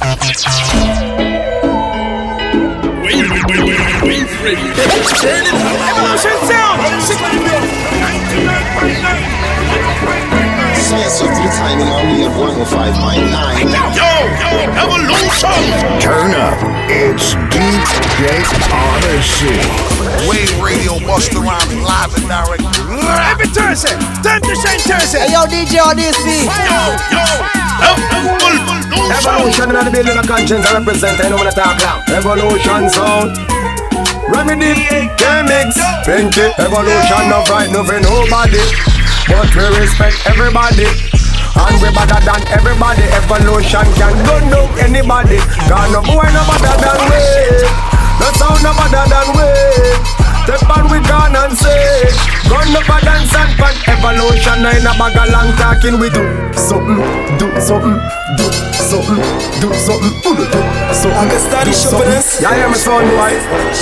Evolution Sound! Sense of the time in only at 105.9. Yo! Evolution! Turn up. It's DJ Odyssey. Wave Radio Buster Rhymes live and direct. Every Thursday, 10% Thursday. Hey, yo, DJ Odyssey. Yo! Evolution in the building of conscience, I represent, I know what I talk about. Evolution Sound, Remedy, K-Mix, Pinky. Evolution not frightening for nobody, but we respect everybody. And we better than everybody. Evolution can gun down anybody. Cause no boy no better than we. No sound no better than we. Step on we gone and say, gun no better than sand. But evolution in a bag of long talking we do something, do something, do something, do something, do something. I'm gonna start this show for this. Yeah, I'm a son, boy.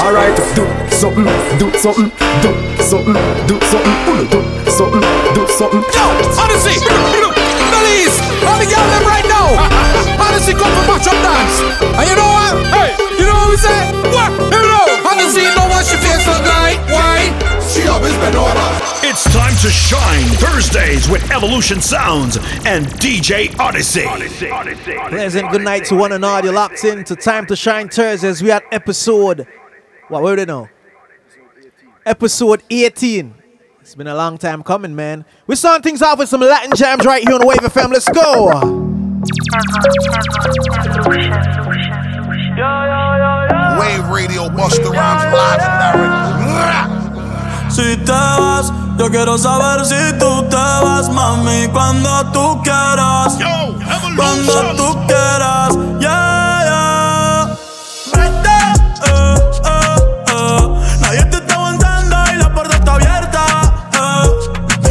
Alright, do something, do something, do something, do something, do something, do something. Yo, Odyssey, Belize, let me get them right now. Odyssey come for match up dance. And you know what? Hey, you know what we say? What? You know, Odyssey, you know what she feels like? Why? She always been over. It's time to shine Thursdays with Evolution Sounds and DJ Odyssey. Pleasant good night to one and all. You're locked in to Time to Shine Thursdays. We had episode, what were they now? Episode 18. It's been a long time coming, man. We're starting things off with some Latin jams right here on Wave FM. Let's go. Wave Radio Buster Rhymes live and direct. Si te vas, yo quiero saber si tú te vas, mami, cuando tú quieras. Yo, cuando tú quieras, yeah, yeah. Vete, nadie te está avanzando y la puerta está abierta, eh.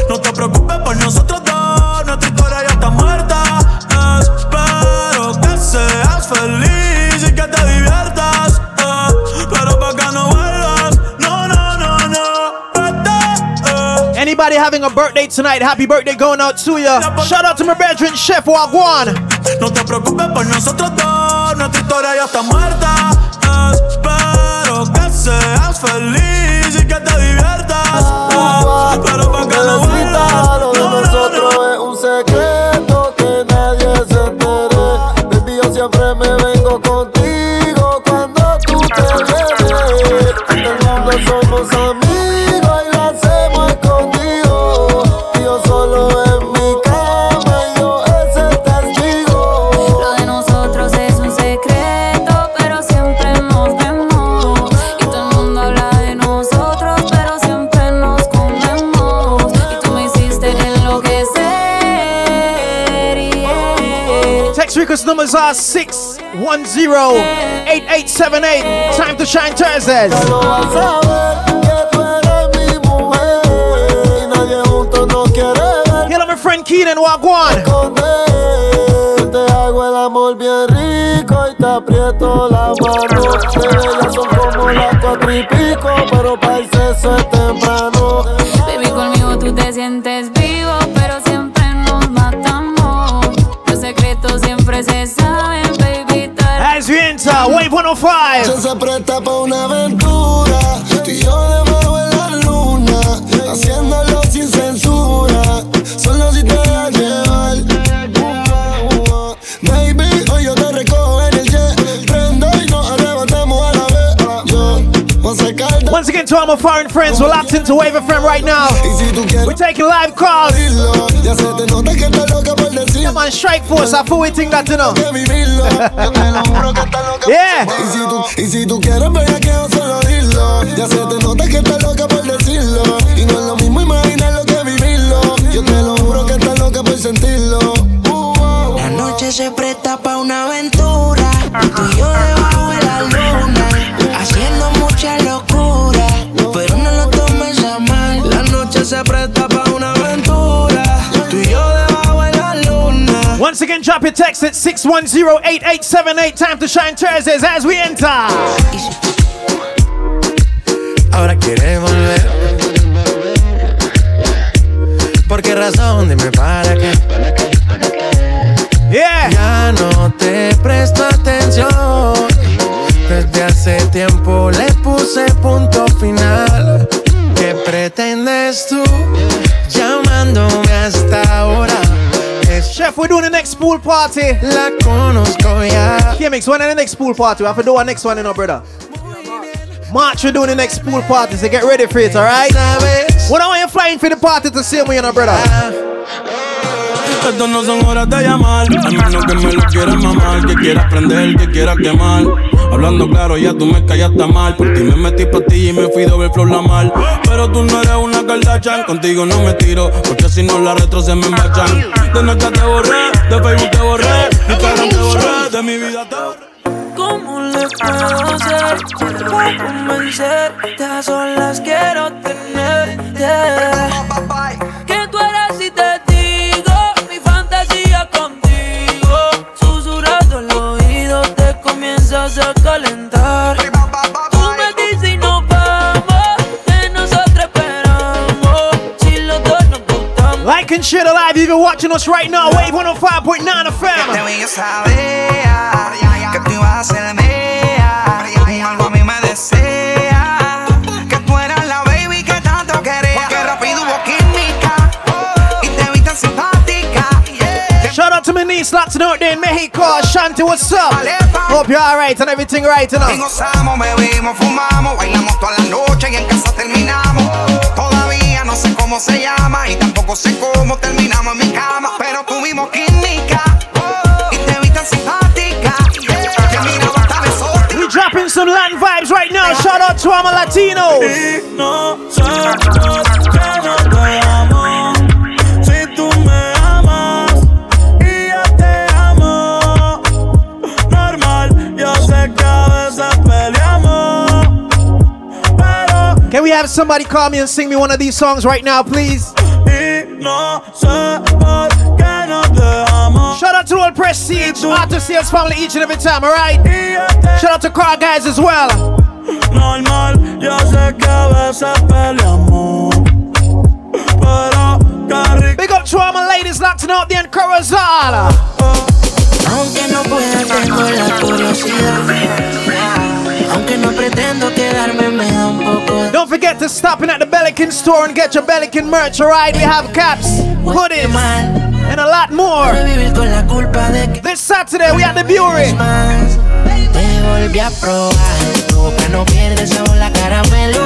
No te preocupes por nosotros dos, nuestra historia ya está muerta. Espero que seas feliz y que te diviertas, eh. Pero pa' que no vuelvas. Anybody having a birthday tonight? Happy birthday going out to ya. Shout out to my brethren, Chef Wagwan. No te preocupes por nosotros dos, nuestra historia ya está muerta. Espero que seas feliz y que te diviertas. Pero pa' que no vuelvas. Lo de nosotros es un secreto que nadie se entere. Baby, yo siempre me vengo contigo cuando tú te vienes. En el mundo somos amigos. Numbers are 610-8878. Time to Shine Thursdays. Hello, my friend Keenan Wagwan. Baby, conmigo tú te sientes vivo, pero siempre nos matamos. Los secretos siempre se saben, baby. As we enter Wave 105. Yo se presta pa' una aventura. Tú y yo debajo de la luna, haciéndolo sin censura. Solo si te da llevar. Baby, hoy yo te recojo en el jet. Prendo y nos arrebatamos a la vez. Yo, vamos a sacar. Once again to all my foreign friends, we're locked into Wave FM right now. We're taking live calls. Come on, strike force. I feel we think that, you know. Yeah. La noche se presta pa' una aventura. Tú y yo debajo de la luna, haciendo mucha locura, pero no lo tomes a mal. La noche se presta pa' una aventura. Tú y yo debajo de la luna. Once again, drop your text at 610-8878. Time to Shine Thursdays as we enter. Ahora quiere volver. ¿Por qué razón? Dime para qué. Yeah. Ya no te presto atención. Hace tiempo le puse punto final. ¿Qué pretendes tú llamándome hasta ahora? Chef, we're doing the next pool party. La conozco ya. K-Mix, when are the next pool party? We have to do our next one, you know, brother. March, we're doing the next pool party, so get ready for it, alright? What are you flying for the party to see me, you know, brother? Estos no son horas de llamar, a menos que me lo quieras mamar, que quieras prender, que quieras quemar. Hablando claro, ya tú me callaste mal. Por ti me metí pa' ti y me fui doble flor la mal. Pero tú no eres una Kardashian, contigo no me tiro, porque si no la retro se me embachan. De Nota te borré, de Facebook te borré, de Instagram te borré, de mi vida te borré. ¿Cómo le puedo hacer para convencerte? A solas quiero tenerte. Que tú eres y te comienzas a calentar. Tú me dices y nos vamos, que nosotros esperamos. Si los dos nos gustamos. Like and share the live, you've been watching us right now. Wave 105.9 FM. Te voy a saber que tú ibas a ser mía. Y algo a mí me desea. Que tú eras la baby que tanto quería. Que rápido hubo química. Y te viste simpática. Shout out to my niece, lots of out there in Mexico. Shanti, what's up? Hope you're alright and everything right enough. Y gozamos, bebimos, fumamos, bailamos toda la noche y en casa terminamos. Todavía no sé cómo se llama y tampoco sé cómo terminamos en mi cama. Pero tuvimos química y te vi tan simpática. Te miraba tan exótica. We dropping some Latin vibes right now. Shout out to all my Latinos. Y no sabemos que no te amo. Si tú me amas. Can we have somebody call me and sing me one of these songs right now, please? Shout out to all Prestige, out to see us family each and every time, alright? Shout out to car guys as well. Big up to all my ladies locked in out there in Corozal. Aunque no pueda, tengo la curiosidad. Aunque no pretendo quedarme, me da un poco. Don't forget to stop in at the Belikin store and get your Belikin merch, alright? We have caps, hoodies, and a lot more. This Saturday, we at the Bury. Te volví a probar, nunca no pierdes sabor a caramelo.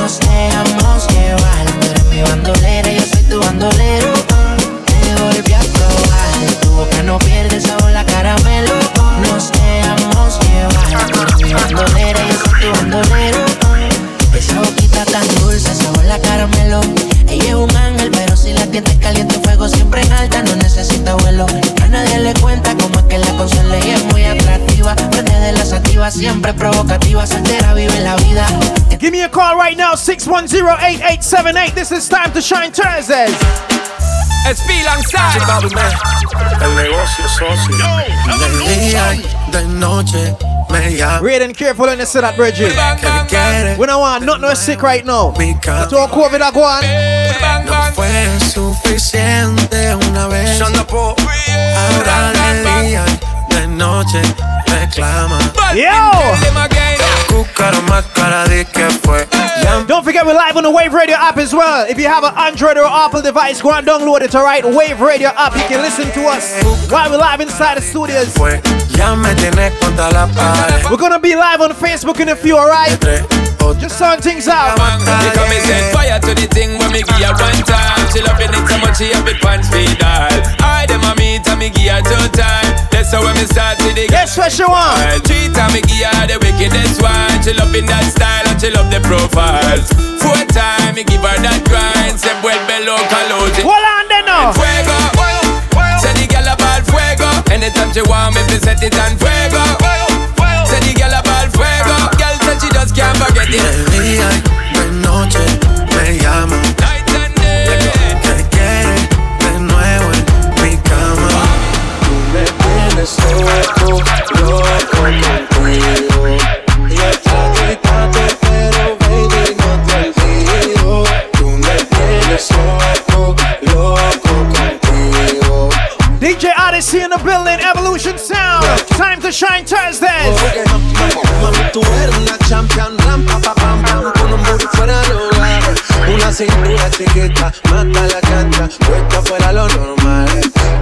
Nos dejamos llevar, tú eres mi bandolera, yo soy tu bandolero. Te volví a probar. Boca no pierdes sabor a caramelo. Nos dejamos llevar. Mi bandolera, yo soy tu bandolero. Esa boquita tan dulce, sabor a caramelo. Ella es un ángel, pero si la tienes caliente, fuego siempre en alta, no necesita vuelo. A nadie le cuenta cómo es que la consuela y es muy atractiva. Prende de las activas, siempre provocativa, soltera, vive la vida. Give me a call right now, 610-8878. This is Time to Shine Thursdays. SP alongside El negocio socio. De día y de noche me llamo. Read and careful and say that, Bridget. We don't want nothing no sick right now. That's all COVID I go on. No fue suficiente una vez. Ahora de día y de noche reclama. Yo! Don't forget we're live on the Wave Radio app as well. If you have an Android or Apple device, go and download it, alright? Wave Radio app, you can listen to us while we're live inside the studios. We're gonna be live on Facebook in a few, alright? Just sound things out. She come and set fire to the thing when me give her one time. She loving it so much she have it pants feed all. I dem a meet and me give her two time. That's how when me start to the game. That's what she want. Three time me give her the wickedest one. She loving that style and she love the profile. Four time me give her that grind. Se vuelve loca loaded. Hold on then now. Fuego. Say the girl about fuego. Anytime she want me to set it on fuego. Say the girl about fuego. Girl said she just can't forget it. De día y de noche me llama. Night and day. Te quiere de nuevo en mi cama. Tú me tienes loco, loco contigo. DJ Odyssey in the building, Evolution Sound. Time to to Shine Thursdays. Mami, tú eres una champion. Ram, pa, pa, pam, pam. Con un booty fuera lo raro. Una cintura chiquita. Mata la cancha. Puesta fuera lo normal.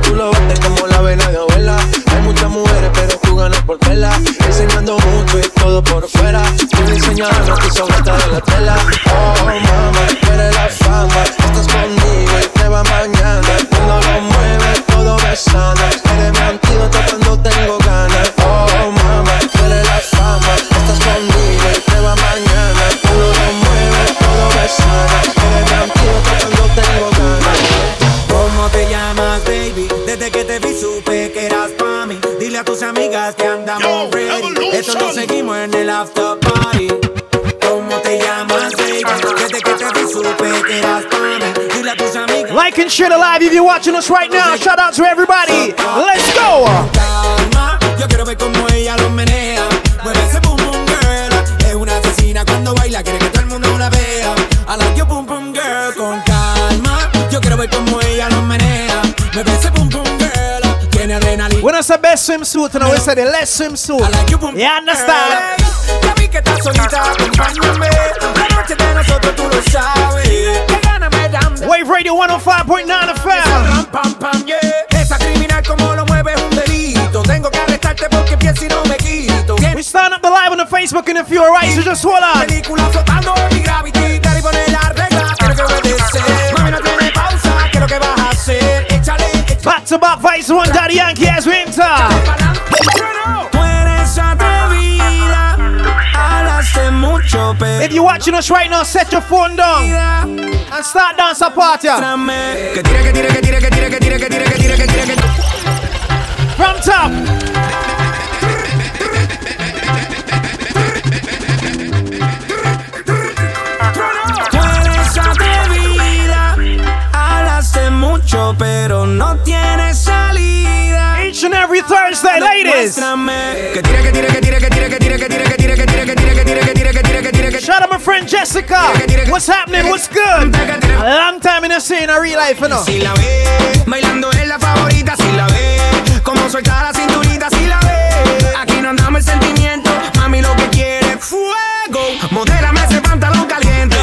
Tú lo bates como la vena de abuela. Hay muchas mujeres, pero tú ganas por tela. Enseñando mucho y todo por fuera. Tú enseñando que son hasta de la tela. Oh, mama, tú eres la fama. Estás conmigo y te va mañana. Cuando lo mueves, todo me sana. Eres mi antídoto cuando tengo ganas. Oh, mama, tú eres la fama. Estás conmigo y te va mañana. Cuando lo mueves, todo me sana. Eres mi antídoto cuando tengo ganas. ¿Cómo te llamas, baby? Desde que te vi supe que eras pa' mí. Dile a tus amigas que andamos ready. Esto lo seguimos en el after party. ¿Cómo te llamas, baby? Desde que te vi supe que eras pa' mí. Dile a tus amigas. Like and share the live if you're watching us right now. Shout out to everybody. Let's go. Calma, yo quiero ver cómo ella lo menea. Mueve ese pum pum girl. Es una asesina cuando baila. Quiere que todo el mundo la vea. I like your pum pum girl. Con calma, yo quiero ver cómo ella lo menea. Mueve ese pum pum girl. Tiene adrenalina. When is the best swimsuit? And I always say the last swimsuit. I like your pum pum girl. You understand? Ya vi que estás solita, acompáñame. La noche de nosotros tú lo sabes. Wave Radio 105.9 FM. Pam, pam, yeah. Esa criminal como lo mueve es un delito. Tengo que arrestarte porque pienso y no me quito. We stand up the live on the Facebook and if you're right, so just hold on. Película flotando mi gravity. Dale y pone la regla. Quiero que obedecer. Mami, no tiene pausa. Quiero que vas a hacer. Échale, échale. Back to back, Vice One, Daddy Yankee as we enter. Tú eres atrevida. Hablaste mucho, pero. If you're watching us right now, set your phone down. And start dance a party. From top. Tú eres atrevida, hablaste mucho, pero no tienes salida. Each and every Thursday, ladies. Shout out my friend Jessica. What's happening? What's good? A long time in the scene, I real life, you know. Si la ve, bailando es la favorita. Si la ve, como suelta la cinturita. Si la ve, aquí no andamos el sentimiento. Mami, lo que quiere es fuego. Modérame ese pantalón caliente.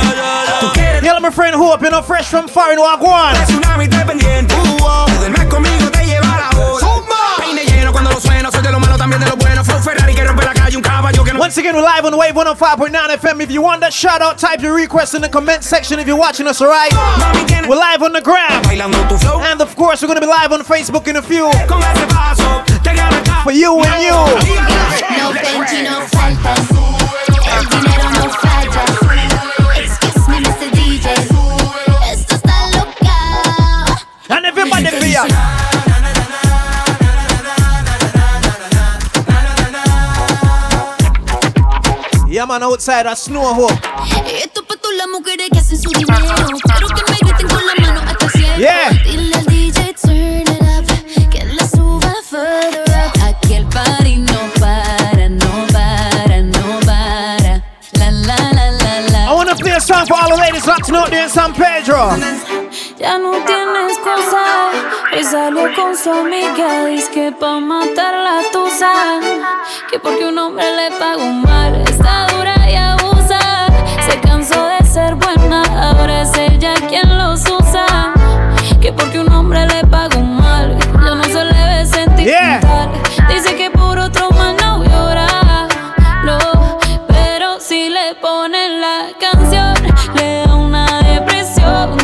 Yellow, my friend, who up, you know, fresh from foreign Wagwan. Tsunami dependiente. Tú duermes conmigo, te lleva la hora. Peine lleno cuando lo sueno. Soy de lo malo, también de lo bueno. Fue un Ferrari que rompe la calle, un caballo que no. Once again, we're live on Wave 105.9 FM. If you want that shout out, type your request in the comment section if you're watching us, alright? We're live on the gram. And of course, we're going to be live on Facebook in a few. For you and you. No Benji, no faltas. El dinero no falla. Excuse me, Mr. DJ. Esto está loca. And everybody via. Yeah, man, outside a snow hole. Yeah. I want to play a song for all the ladies rocking out there in San Pedro. Ya no tienes cosa, y salió con su amiga, dice que pa' matar la tusa, que porque un hombre le pagó mal, está dura y abusa, se cansó de ser buena, ahora es ella quien los usa, que porque un hombre le pagó mal, ya no se le ve sentir, yeah. Dice que por otro mal no llora, no, pero si le ponen la canción, le da una depresión.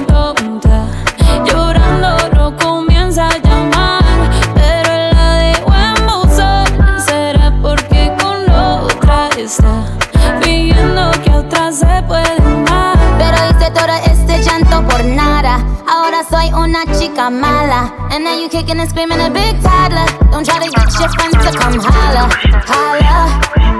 Soy una chica mala. And now you kicking and screaming a big toddler. Don't try to get your friends to come holla. Holla.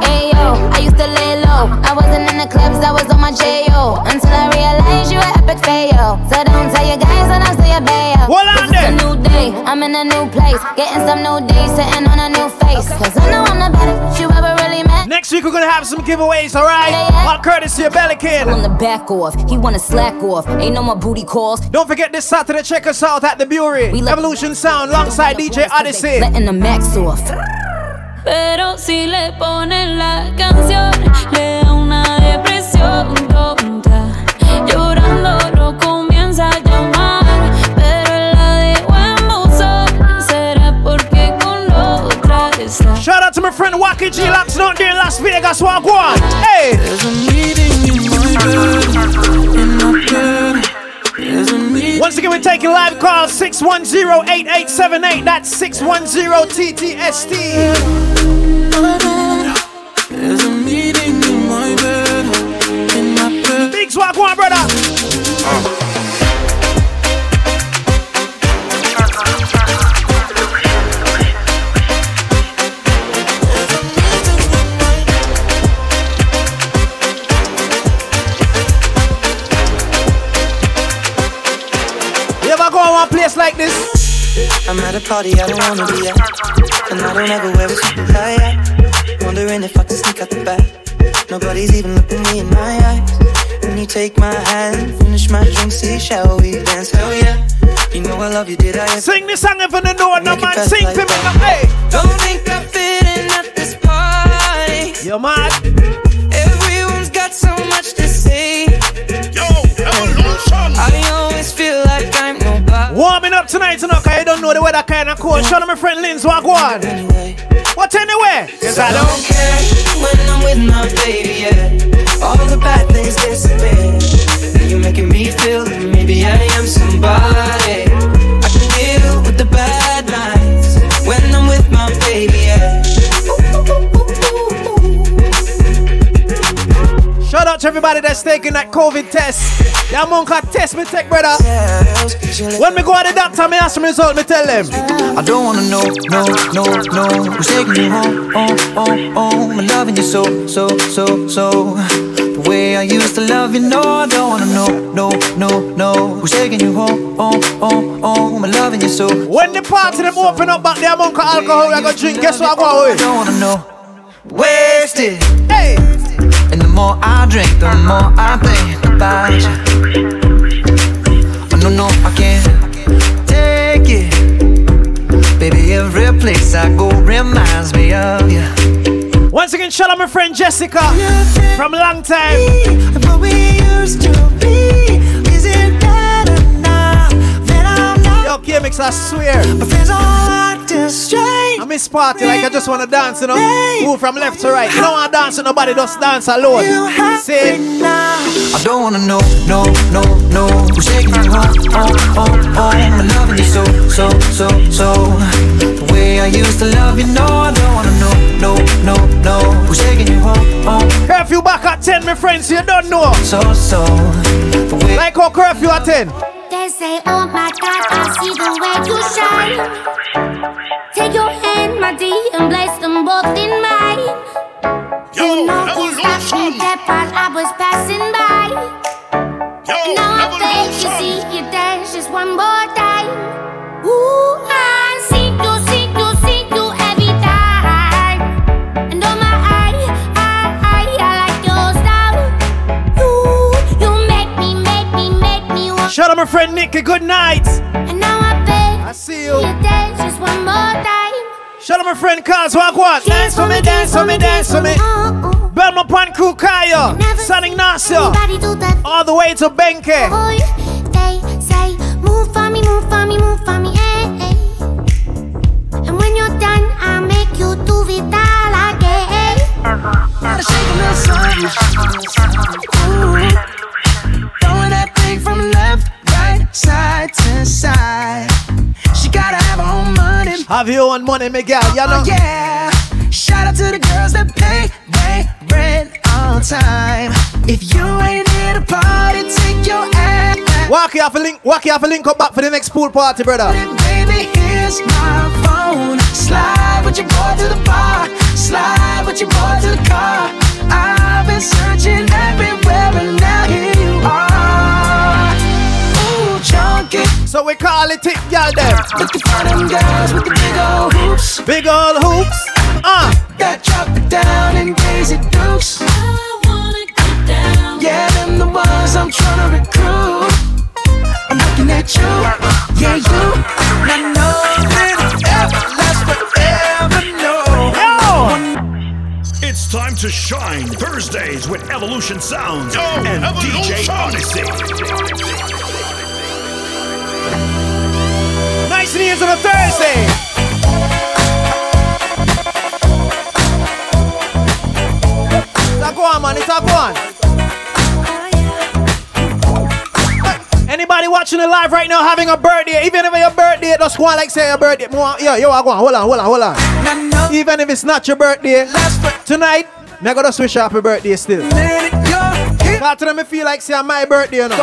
Ayo, I used to lay low. I wasn't in the clubs, I was on my J.O. Until I realized you were epic fail. So don't tell your guys when I say a bail. It's a new day, I'm in a new place. Getting some new days, sitting on a new face. Cause I know I'm the best you ever really met. Next week we're gonna have some giveaways, alright? All courtesy of Belikin. On the back off, he wanna slack off. Ain't no more booty calls. Don't forget this Saturday, check us out at the Bury. Evolution Sound alongside DJ Odyssey. Letting the max off. Pero si le ponen la canción, le da una depresión tonta. Llorando lo comienza a llamar, pero la de buen buzón será porque con otra está. Shout out to my friend Wacky G-Lox, not there in Las Vegas, Wagwan. Hey! There's a meeting in my bed, in my bed. Once again, we're taking live calls 610-8878. That's 610-TTST. There's a meeting in my bed. In my bed. Big swag, go on, brother. Place like this. I'm at a party I don't wanna be at, and I don't ever wear what you buy at. Wondering if I can sneak out the back. Nobody's even looking me in my eyes. When you take my hand, finish my drink, see, shall we dance? Hell yeah, you know I love you, did I? Sing this song in front of no one, no man, sing to me, no, hey. Don't think I fit in at this party. You're mad. Everyone's got so much to say. Yo, Evolution. I always feel like I'm warming up tonight, you know, cause you don't know the weather kind of cold. Shout out my friend Linz, Wagwan. What anyway? Cause I don't care when I'm with my baby, yeah. All the bad things disappear. You're making me feel that maybe I am somebody. I can deal with the bad nights when I'm with my baby, yeah. Shout out to everybody that's taking that COVID test. That monk can test me, take brother. When me go to the doctor, me ask the result, me tell them. I don't wanna know, no. Who's taking you home, I'm loving you so. The way I used to love you, no, I don't wanna know, no. Who's taking you home, I'm loving you so. When the party them open up back there, monk can alcohol, I go drink. Guess what I go away? I don't wanna know. Wasted. Hey. And the more I drink, the more I think about you. Oh no, I can't take it. Baby, every place I go reminds me of you. Once again, shout out my friend Jessica from a long time. But we used to be. Is it better now that I'm not? Yo, K-Mix, I swear. But there's a lot to stray. I miss party, like I just want to dance, you know. Move from left to right. You don't want to dance with nobody, just dance alone. See? I don't want to know, no. Who's taking you home, I'm loving you so. The way I used to love you, no, I don't want to know, no. Who's taking you home, Curfew back at 10, my friends, you don't know. So. The way like how curfew at 10. They say, oh my God, I see the way you shine. Take your hand, my dear, and place them both in mine. Yo, Evolution. That part I was passing by. Yo, and now I beg you, see you dance just one more time. Ooh, I see you every time. And oh my, I like your style. Ooh, you make me. Shout out my friend Nicky, good night. And now I see you. Just one more time. Shout out my friend Cars, Wagwan. Dance for me, dance for me, dance for me. Belma Pan Kukaya, San Ignacio, all the way to Benke. They say, move for me, eh. And when you're done, I'll make you do it all again. Throwing that thing from left, right, side to side. She gotta have her own money. Have your own money, Miguel, you know? Yeah. Shout out to the girls that pay rent on time. If you ain't here to party, take your ass. Wacky, have a link up back for the next pool party, brother. Baby, here's my phone. Slide with your boy to the bar. Slide with your boy to the car. I've been searching everywhere and now here you are. Ooh, junkie. So we call it tip, y'all them. Looking for them girls with the big old hoops. Big old hoops. That drop it down and gaze at dukes. I wanna get down. Yeah, them the ones I'm trying to recruit. I'm looking at you. Yeah, you. And I know that if ever lasts forever, no. Yo! It's time to shine Thursdays with Evolution Sound and Evolution. DJ Odyssey. Nice and easy on a Thursday. Go on, man, it's a go on. Anybody watching it live right now having a birthday, even if it's your birthday, just go on like say your birthday. Yeah, yo, go on, hold on. Even if it's not your birthday, tonight, I'm going to wish you happy birthday still. After them, I feel like say my birthday, you know.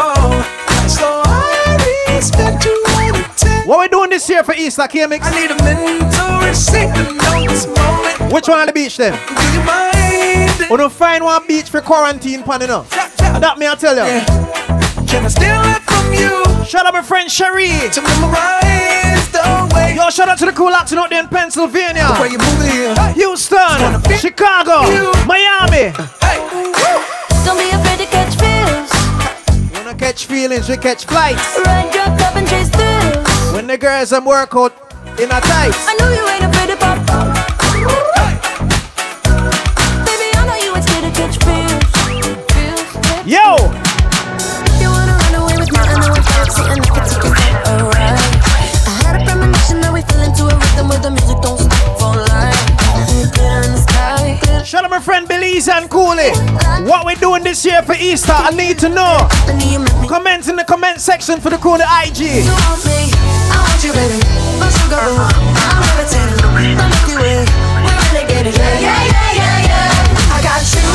So I respect you all the time. What we doing this year for Easter, K-Mix? I need a mentor and sing the notes moment. Which one on the beach then? We don't find one beach for quarantine, pan, you know. That me I tell you. Can I steal it from you? Shout out my friend Cherie. To memorize the way. Yo, shout out to the cool acting out there in Pennsylvania. The way you move here. Houston, Chicago, you. Miami. Hey. Don't be afraid to catch feels. Wanna catch feelings, we catch flights. Run your cup and chase thrills. When the girls them work out in a tights. I know you ain't afraid to pop up. Yo! You wanna run away with me, I know it's fancy and I can take it alright. I had a premonition that we fell into a rhythm where the music don't stop for life. Shout out my friend Belize and Cooley. What we doing this year for Easter, I need to know. Comment in the comment section for the Cooley IG. You want me, I want you baby. My sugar, I'm levitating. The Milky Way, we're relegated. Yeah, yeah, yeah, yeah, yeah. I got you.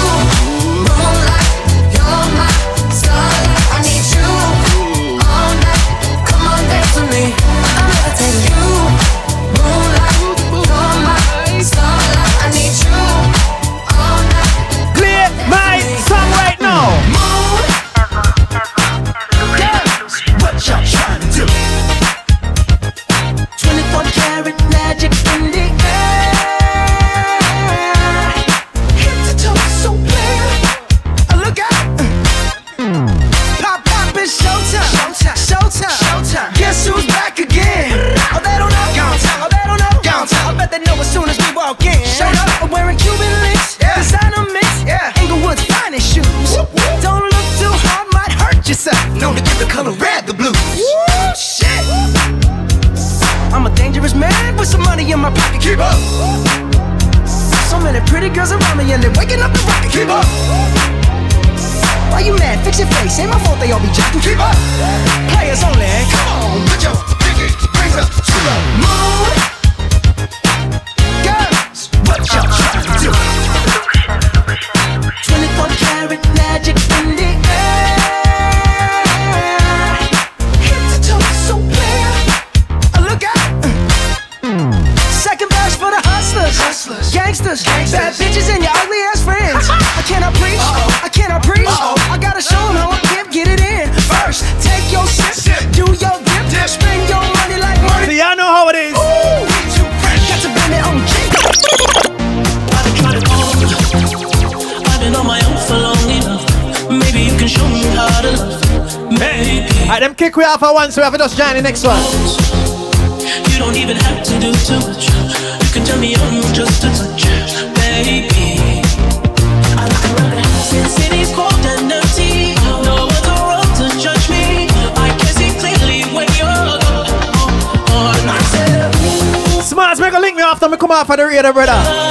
One, so we have to just join the next one. You don't even have to do too much. You can tell me on you just a touch, baby. I like running. Since it is cold and dirty, no other road to judge me. I can see clearly when you're on myself. Smarts, make a link me after me come off of the radar, brother.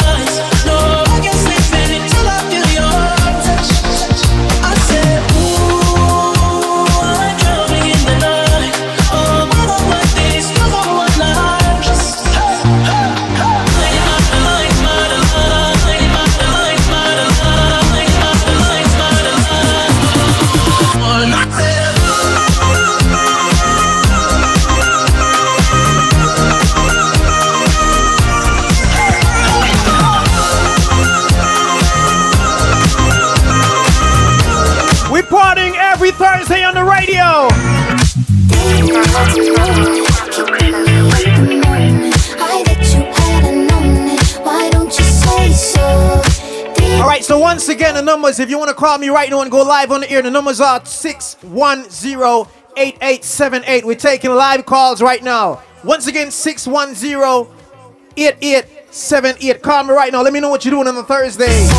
So once again, the numbers, if you want to call me right now and go live on the air, the numbers are 610-8878. We're taking live calls right now. Once again, 610-8878. 7-8. Call me right now. Let me know what you're doing on a Thursday. Alright,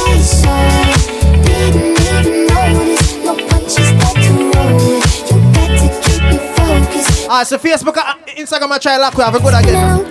so Facebook and Instagram and try lock. We have a good again.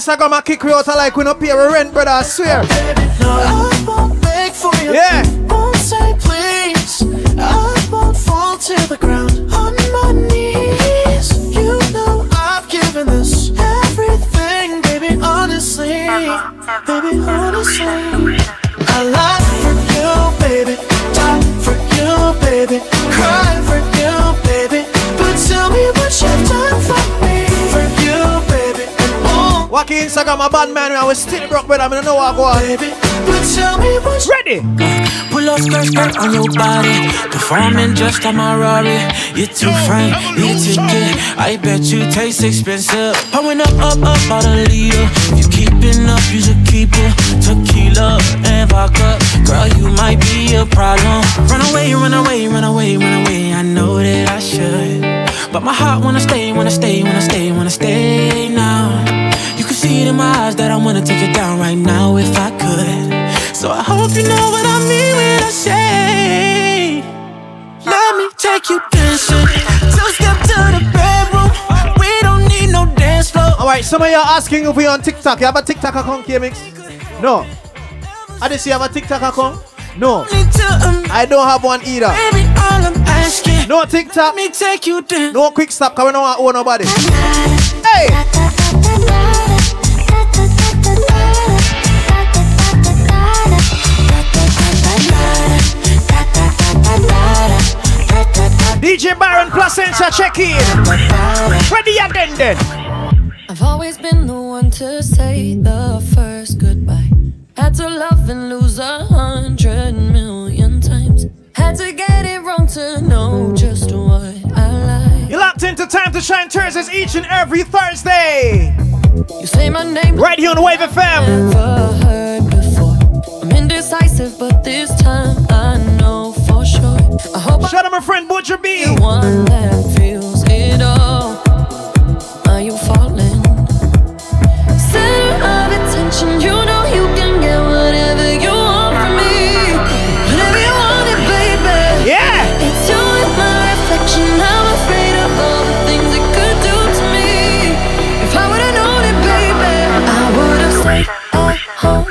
Instagram kick you out like we don't pay a rent, brother, I swear. I won't beg for you. Yeah. Won't say please. I won't fall to the ground on my knees. You know I've given this everything, baby, honestly. Baby, honestly. I lie for you, baby. Die for you, baby. Cry for you, baby. But tell me what you've done for me. For you, baby. Wacky Instagram, a bad man, I was still broke, but I don't know what I go on. Ready? Pull up skirt, skirt on your body. Performing just on my Rari. You're too fine, need to get. I bet you taste expensive. Pouring up, up, up, out a leader. You keeping up, you should keep it. Tequila and vodka. Girl, you might be a problem. Run away, run away, run away, run away. I know that I should, but my heart wanna stay, wanna stay, wanna stay, wanna stay now. You can see it in my eyes that I wanna take it down right now if I could. So I hope you know what I mean when I say, let me take you dancing. Two step to the bedroom. We don't need no dance floor. Alright, some of y'all asking if we on TikTok. You have a TikTok account, K-Mix? No. I just see you have a TikTok account? No. I don't have one either. Baby, all I'm asking, no TikTok. Let me take you dancing. No quick stop, cause we don't want to owe nobody. Hey! DJ Byron Placencia, check in. Ready again then. I've always been the one to say the first goodbye. Had to love and lose 100 million times. Had to get it wrong to know just what I like. You're locked into Time to Shine Thursdays each and every Thursday. You say my name right here on the Wave FM. Never heard before. I'm indecisive, but this time I know for sure. I hope shout out my friend Butcher B. The one that feels it all. Are you falling? Center of attention, you know you can get whatever you want from me. Whatever you want it, baby. Yeah. It's you in my reflection. I'm afraid of all the things it could do to me. If I would have known it, baby, I would have stayed at home.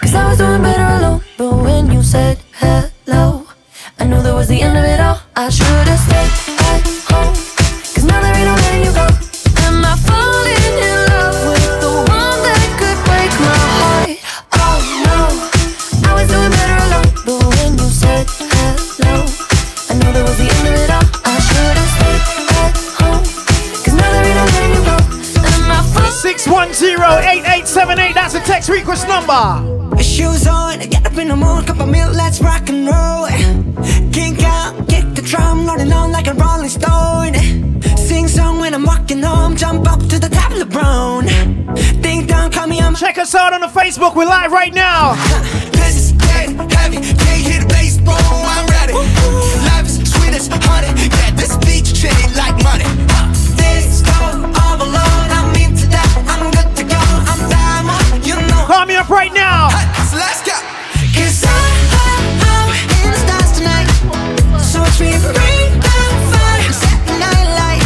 Cause I was doing better alone. But when you said hello, I knew that was the end of it all. I should have stayed at home. Cause now there ain't no letting you go. Am I falling in love with the one that could break my heart? Oh no, I was doing better alone. But when you said hello, I knew that was the end of it all. I should have stayed at home. Cause now there ain't no letting you go. Am I falling? 610-8878, that's a text request number. Shoes on, get up in the mood, cup of milk, let's rock and roll. Kink out, kick the drum, rolling on like a rolling stone. Sing song when I'm walking home, jump up to the top of LeBron. Ding dong, call me on. Check us out on the Facebook, we're live right now. This is dead heavy, can't hit a bass, boom, I'm ready. Life is sweet as honey, yeah, this beach treated like money. This go all alone, I'm into that, I'm good to go, I'm diamond, you know. Call me up right now. Let's go. Cause I'm in the stars tonight. So watch me bring down fire, set the night light.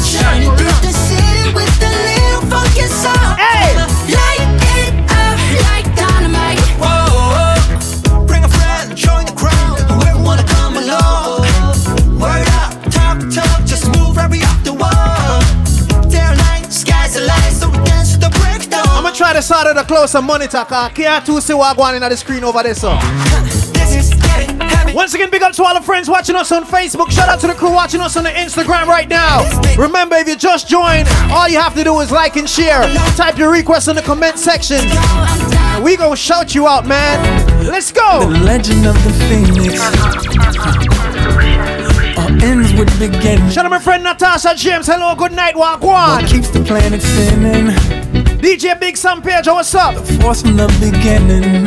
Shining through the city with a little funky sound. Hey! closer monitor, cause I can't too see what's going on the screen over there, so. Once again, big up to all the friends watching us on Facebook. Shout out to the crew watching us on the Instagram right now. Remember, if you just joined, all you have to do is like and share. Type your request in the comment section. We gonna shout you out, man. Let's go. The legend of the Phoenix. All ends with beginning. Shout out my friend Natasha James. Hello, good night, Wagwan. What keeps the planet spinning? DJ Big San Pedro, what's up? The force from the beginning.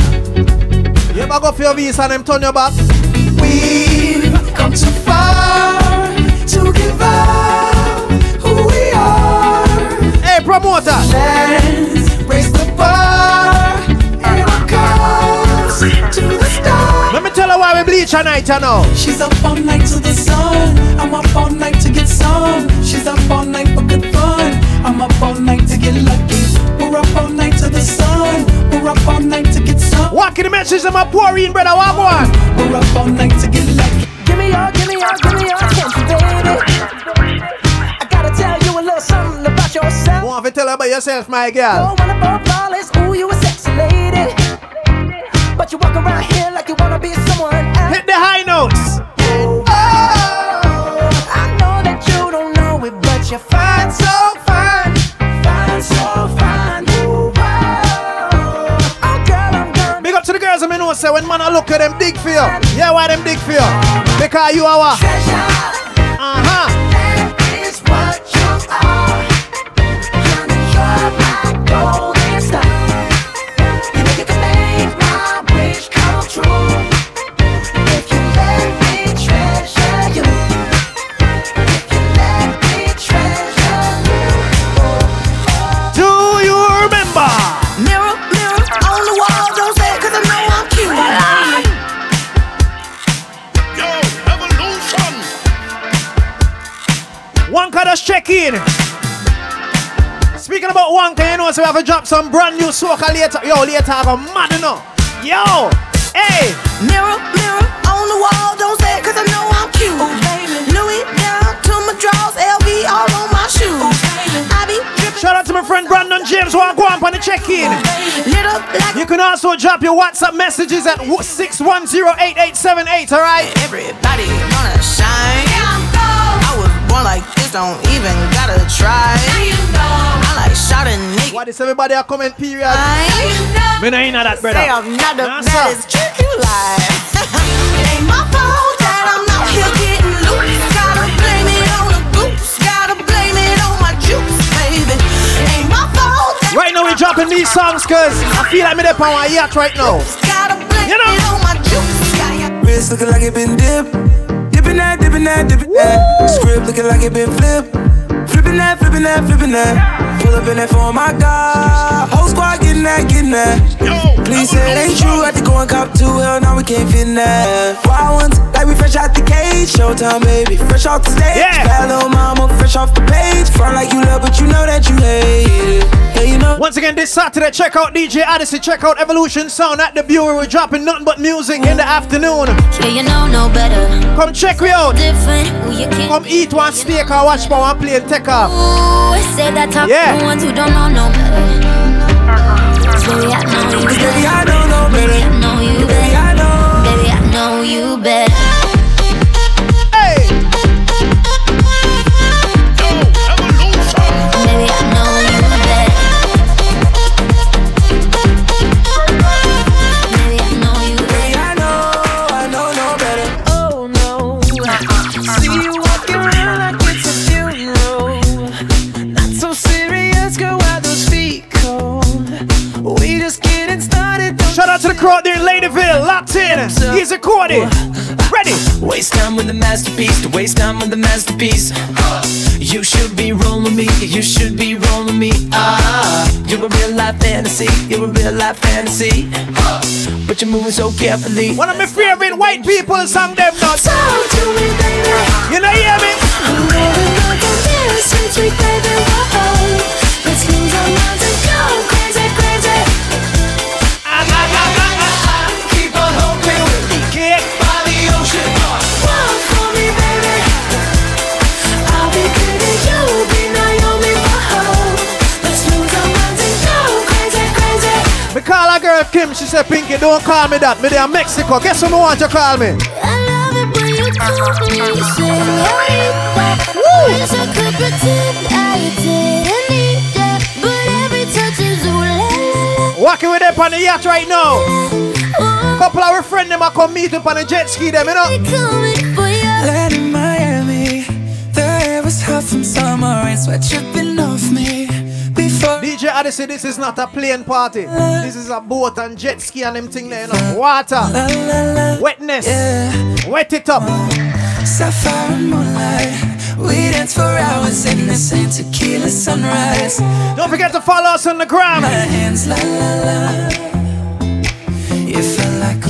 You ever go for your visa and them turn your back? We've come too far to give up who we are. Hey, promoter! Let's raise the bar and walk us to the stars. Let me tell her why we bleach her night, you know. She's up all night to the sun. I'm up all night to get some. She's up all night for good fun. I'm up all night to get lucky. We're up all night to the sun. We're up all night to get some. Walking the message of my pouring brother, one one. We're up all night to get lucky. Give me your attention, baby. I gotta tell you a little something about yourself. Want to tell her about yourself, my girl? Don't wanna fall flawless. Ooh, you a sexy lady. But you walk around here like you wanna be someone else. Hit the high notes. Oh, I know that you don't know it, but you're fine, so fine, fine, so fine. I mean, no, say when man I look at them dig for you. Yeah, why them dig for you? Because you are what? That is what you are. Honey, you're my golden star. You make it to make my wish come true. If you let me treasure you. If you let me treasure you. Oh, oh. Do you remember? Mirror, mirror on the wall, don't say it 'cause I know. Wanka just check in. Speaking about Wanka, you know, so we have to drop some brand new soca later. Yo, later I have a mad enough. Yo, hey. Mirror, mirror on the wall, don't say it 'cause I know I'm cute. Ooh, baby. Louis down to my drawers, LV all on my shoes. Ooh, I be dripping. Shout out to my friend Brandon James, Wagwan on the check-in. Like you can also drop your WhatsApp messages at 6108878, alright? Everybody wanna shine. One like this, don't even gotta try. Now you know. I like shouting Nicky. Why does everybody a comment period? I know. Me not that, brother. Say I'm not the baddest chick you like. It ain't my fault that I'm not here getting loose. Gotta blame it on the goose. Gotta blame it on my juice, baby. It ain't my fault. Right now we dropping these songs 'cause I feel like me up on my yacht right now. Gotta blame it on my juice. Wrist looking like it been dipped. Dippin' that, script looking like it been flipped. Flippin' that. Pull up in that phone, my God. Whole squad getting that. Please say it ain't true. Had to go and cop two. Hell, now we can't fit in that. Wild ones, like we fresh out the cage. Showtime, baby, fresh off the stage. Yeah. Bad little mama, fresh off the page. Front like you love, but you know that you hate it. Yeah, you know. Once again, this Saturday, check out DJ Odyssey. Check out Evolution Sound at the Bureau. We're dropping nothing but music in the afternoon. Yeah, you know no better. Come check me out. Come eat one steak or watch my one play and take off. Say that I'm the ones who don't know no better. Baby, I know you better. Baby, I don't know better. Baby, I know you better. Hey. Baby, I know you better. Baby, I know you better. Baby, I know no better. Oh no, see you walking around like it's a funeral. Not so serious, girl, why those feet cold? We just getting started. Shout out to the crew out there in Ladyville, locked in. He's recorded. Ready. Waste time with the masterpiece. To waste time with the masterpiece. You should be rolling with me. You should be rolling with me. You're a real life fantasy. You're a real life fantasy. But you're moving so carefully. One of my favorite white people sang them nuts. Talk to me, baby. You know, you hear me? I'm rolling like a mirror since we played the whoa. Let's lose our minds and go crazy, crazy. serve Kim, she said, Pinky, don't call me that. Me there in Mexico. Guess who me want you call me? I love it when you talk to me, you say I need that. Wish I could pretend I didn't need that. But every touch is ooh la la. Walking with them on the yacht right now. Couple of our friends them a come meet up on the jet ski them, you know. Land in Miami, the air was hot from summer rain, sweat dripping off me. Before DJ Odyssey, this is not a plane party. This is a boat and jet ski and them thing there, you know. Water, wetness, yeah. Wet it up. Sapphire moonlight, we dance for hours in the same tequila sunrise. Don't forget to follow us on the gram. My hands, la, la, la.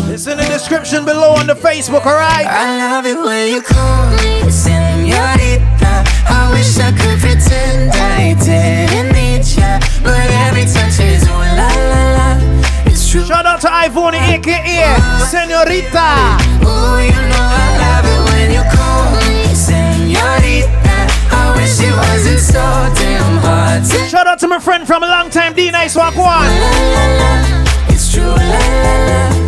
It's in the description below on the Facebook, alright? I love it when you call me señorita. I wish I could pretend I didn't need ya, but every touch is ooh la la la. It's true. Shout out to Ivone, aka Señorita. Oh, you know I love it when you call me señorita. I wish it wasn't so damn hard. Shout out to my friend from a long time, D-Nice Wagwan. It's true, la la la.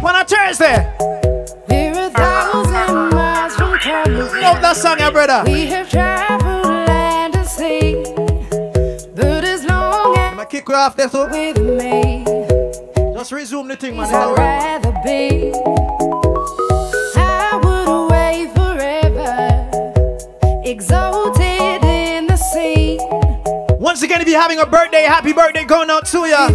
On a Thursday, we're 1,000 miles from Kansas. Love that song, yeah, brother. We have traveled land and sea, but as long as I'ma kick you off there, so with me, just resume the thing, man. I'd rather be. I would away forever, exalted in the sea. Once again, if you're having a birthday, happy birthday going out to ya.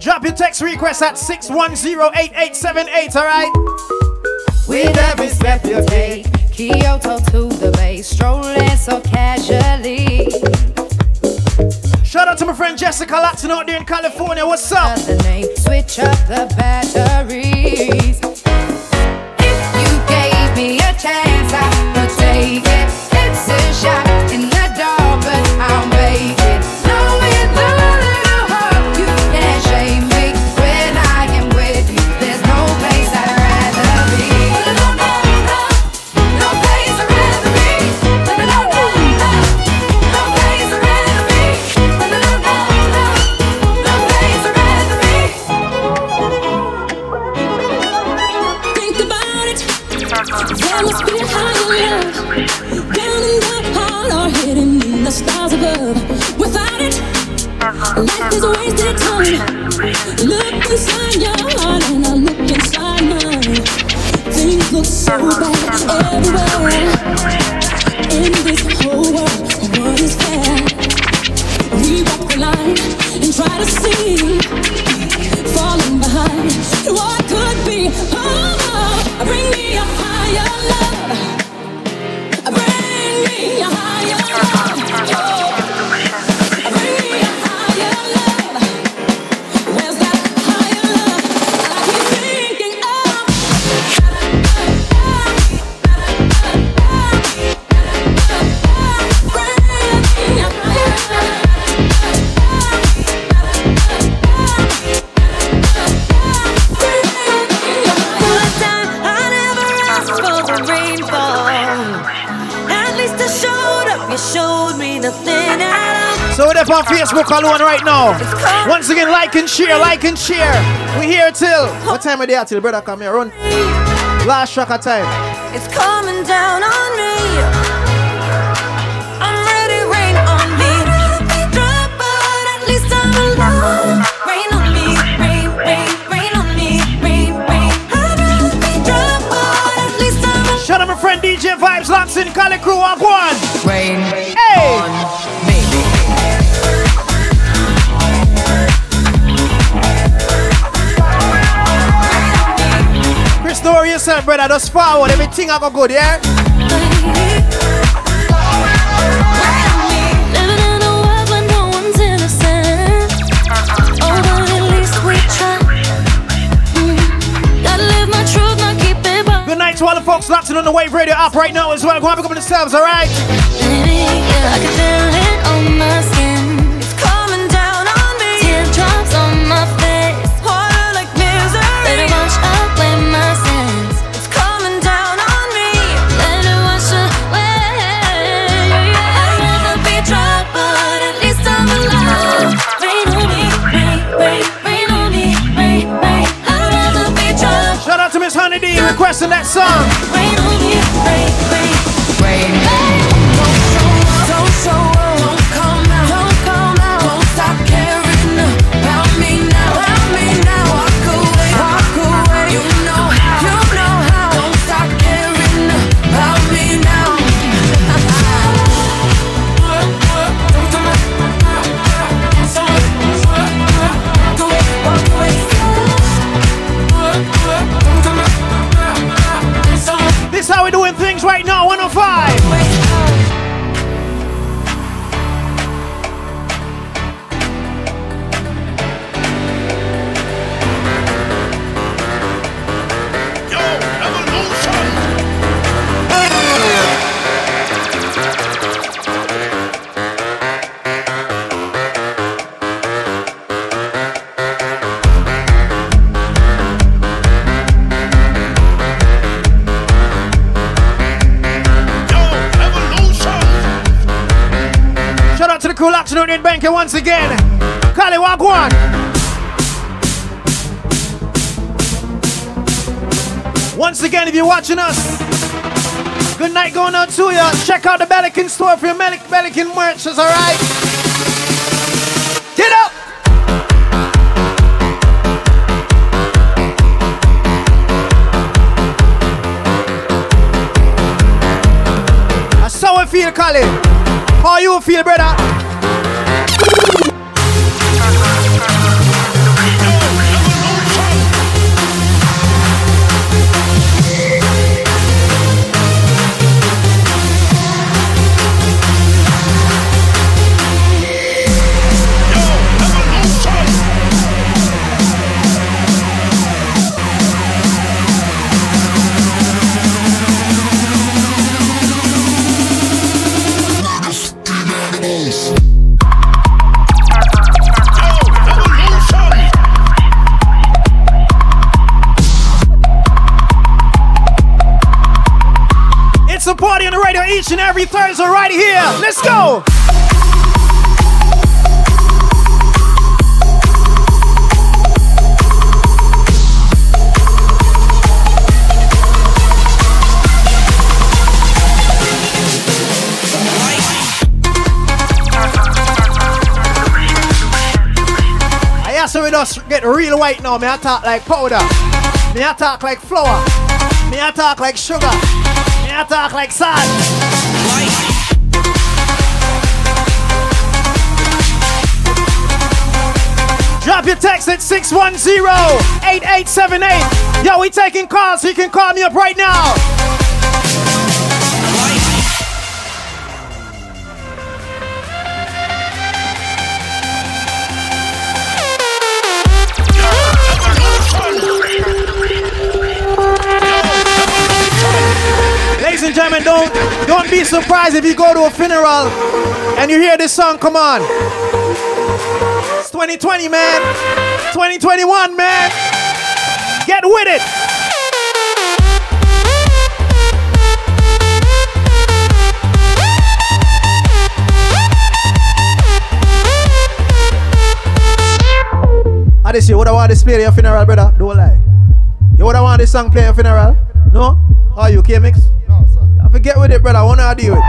Drop your text request at 610-8878, alright? With every step you take, Kyoto to the bay, strolling so casually. Shout out to my friend Jessica Latson out there in California, what's up? Switch up the batteries. If you gave me a chance, I would take it. It's a shot in the dark, but I'll make it. Knowing the life is a wasted time. Look inside your heart and I look inside mine. Things look so bad everywhere. In this whole world, the world is fair. We walk the line and try to see. Falling behind what could be. Oh, bring me a higher love. Bring me a higher love. Oh. On Facebook alone right now. Once again, like and share, like and share. We here till what time are they at till brother come here? Run. Last track of time. It's coming down on me. I'm ready, rain on me. Drop, but at least I'm alone. Rain on me, rain, rain, rain on me, rain, rain. I'd rather be drop, but at least I'm alone. Shout out my friend DJ Vibes Locks in Cali Crew on one. Rain. Hey. On me. Story yourself, brother. Just forward. Everything I go good, yeah? Living in a world where no one's innocent. Oh, but at least we try. Gotta live my truth, not keep it back. Good night to all the folks locked in on the Wave Radio app right now as well. Go have a couple of yourselves, alright? Baby, yeah, I can feel it on my skin. It's coming down on me. Teardrops on my face. Harder like misery. Better watch out. Rain on me. listen to that song. Rain on you, rain, rain, rain. Don't show up, don't come out, won't stop caring about me now, about me now. Walk away, you know how, don't stop caring about me now. This is how we're doing things right now, 105. Yo, Evolution Banker once again. Kali Wagwan. Once again, if you're watching us, good night going out to you. Check out the Belikin store for your Belikin merch, is alright? Get up! That's how I feel, Kali. How you feel, brother? Each and every Thursday right here. Let's go! I ask we just get real white now. Me I talk like powder. Me I talk like flour. Me I talk like sugar. Me I talk like salt. Drop your text at 610-8878. Yo, we taking calls, so you can call me up right now. Ladies and gentlemen, don't be surprised if you go to a funeral and you hear this song, come on. 2020, man. 2021, man. Get with it. Odyssey, would I want this play at your funeral, brother? Don't lie. You would I want this song play at your funeral? No? Are you K-Mix? No, sir. I forget with it, brother. I want to do it.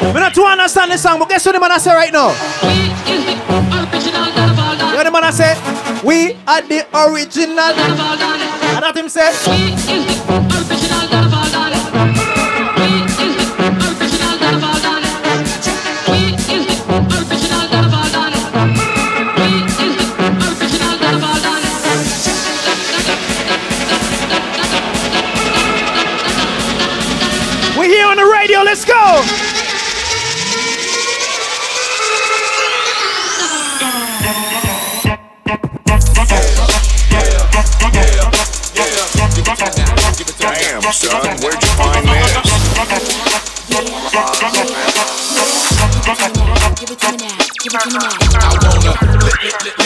We not to understand this song, but guess what the man I say right now? We is the original Godfather. What the man I say? We are the original Godfather. And that him say? We is the original Godfather. We is the original Godfather. We is the original Godfather. We is the original Godfather. We're here on the radio, let's go! Son, where'd you find this? Give it to me now. Give it to me now. I wanna lick you from your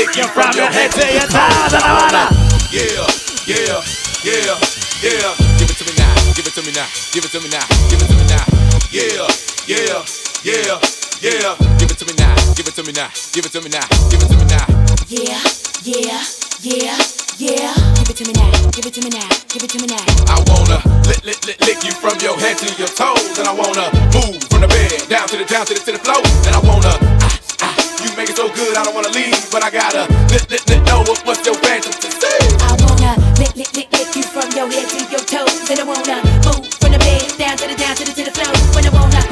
head to your toes, and I wanna. Yeah, yeah, yeah, yeah. Give it to me now. Give it to me now. Give it to me now. Give it to me now. Yeah, yeah, yeah, yeah. Give it to me now. Give it to me now. Give it to me now. Give it to me now. Yeah, yeah, yeah, yeah. Give it to me now. Give it to me now. Give it to me now. I wanna lick you from your head to your toes, and I wanna move from the bed down to the floor, and I wanna. You make it so good, I don't wanna leave, but I gotta know what's your fantasy. I wanna lick you from your head to your toes, and I wanna move from the bed down to the floor, when I wanna.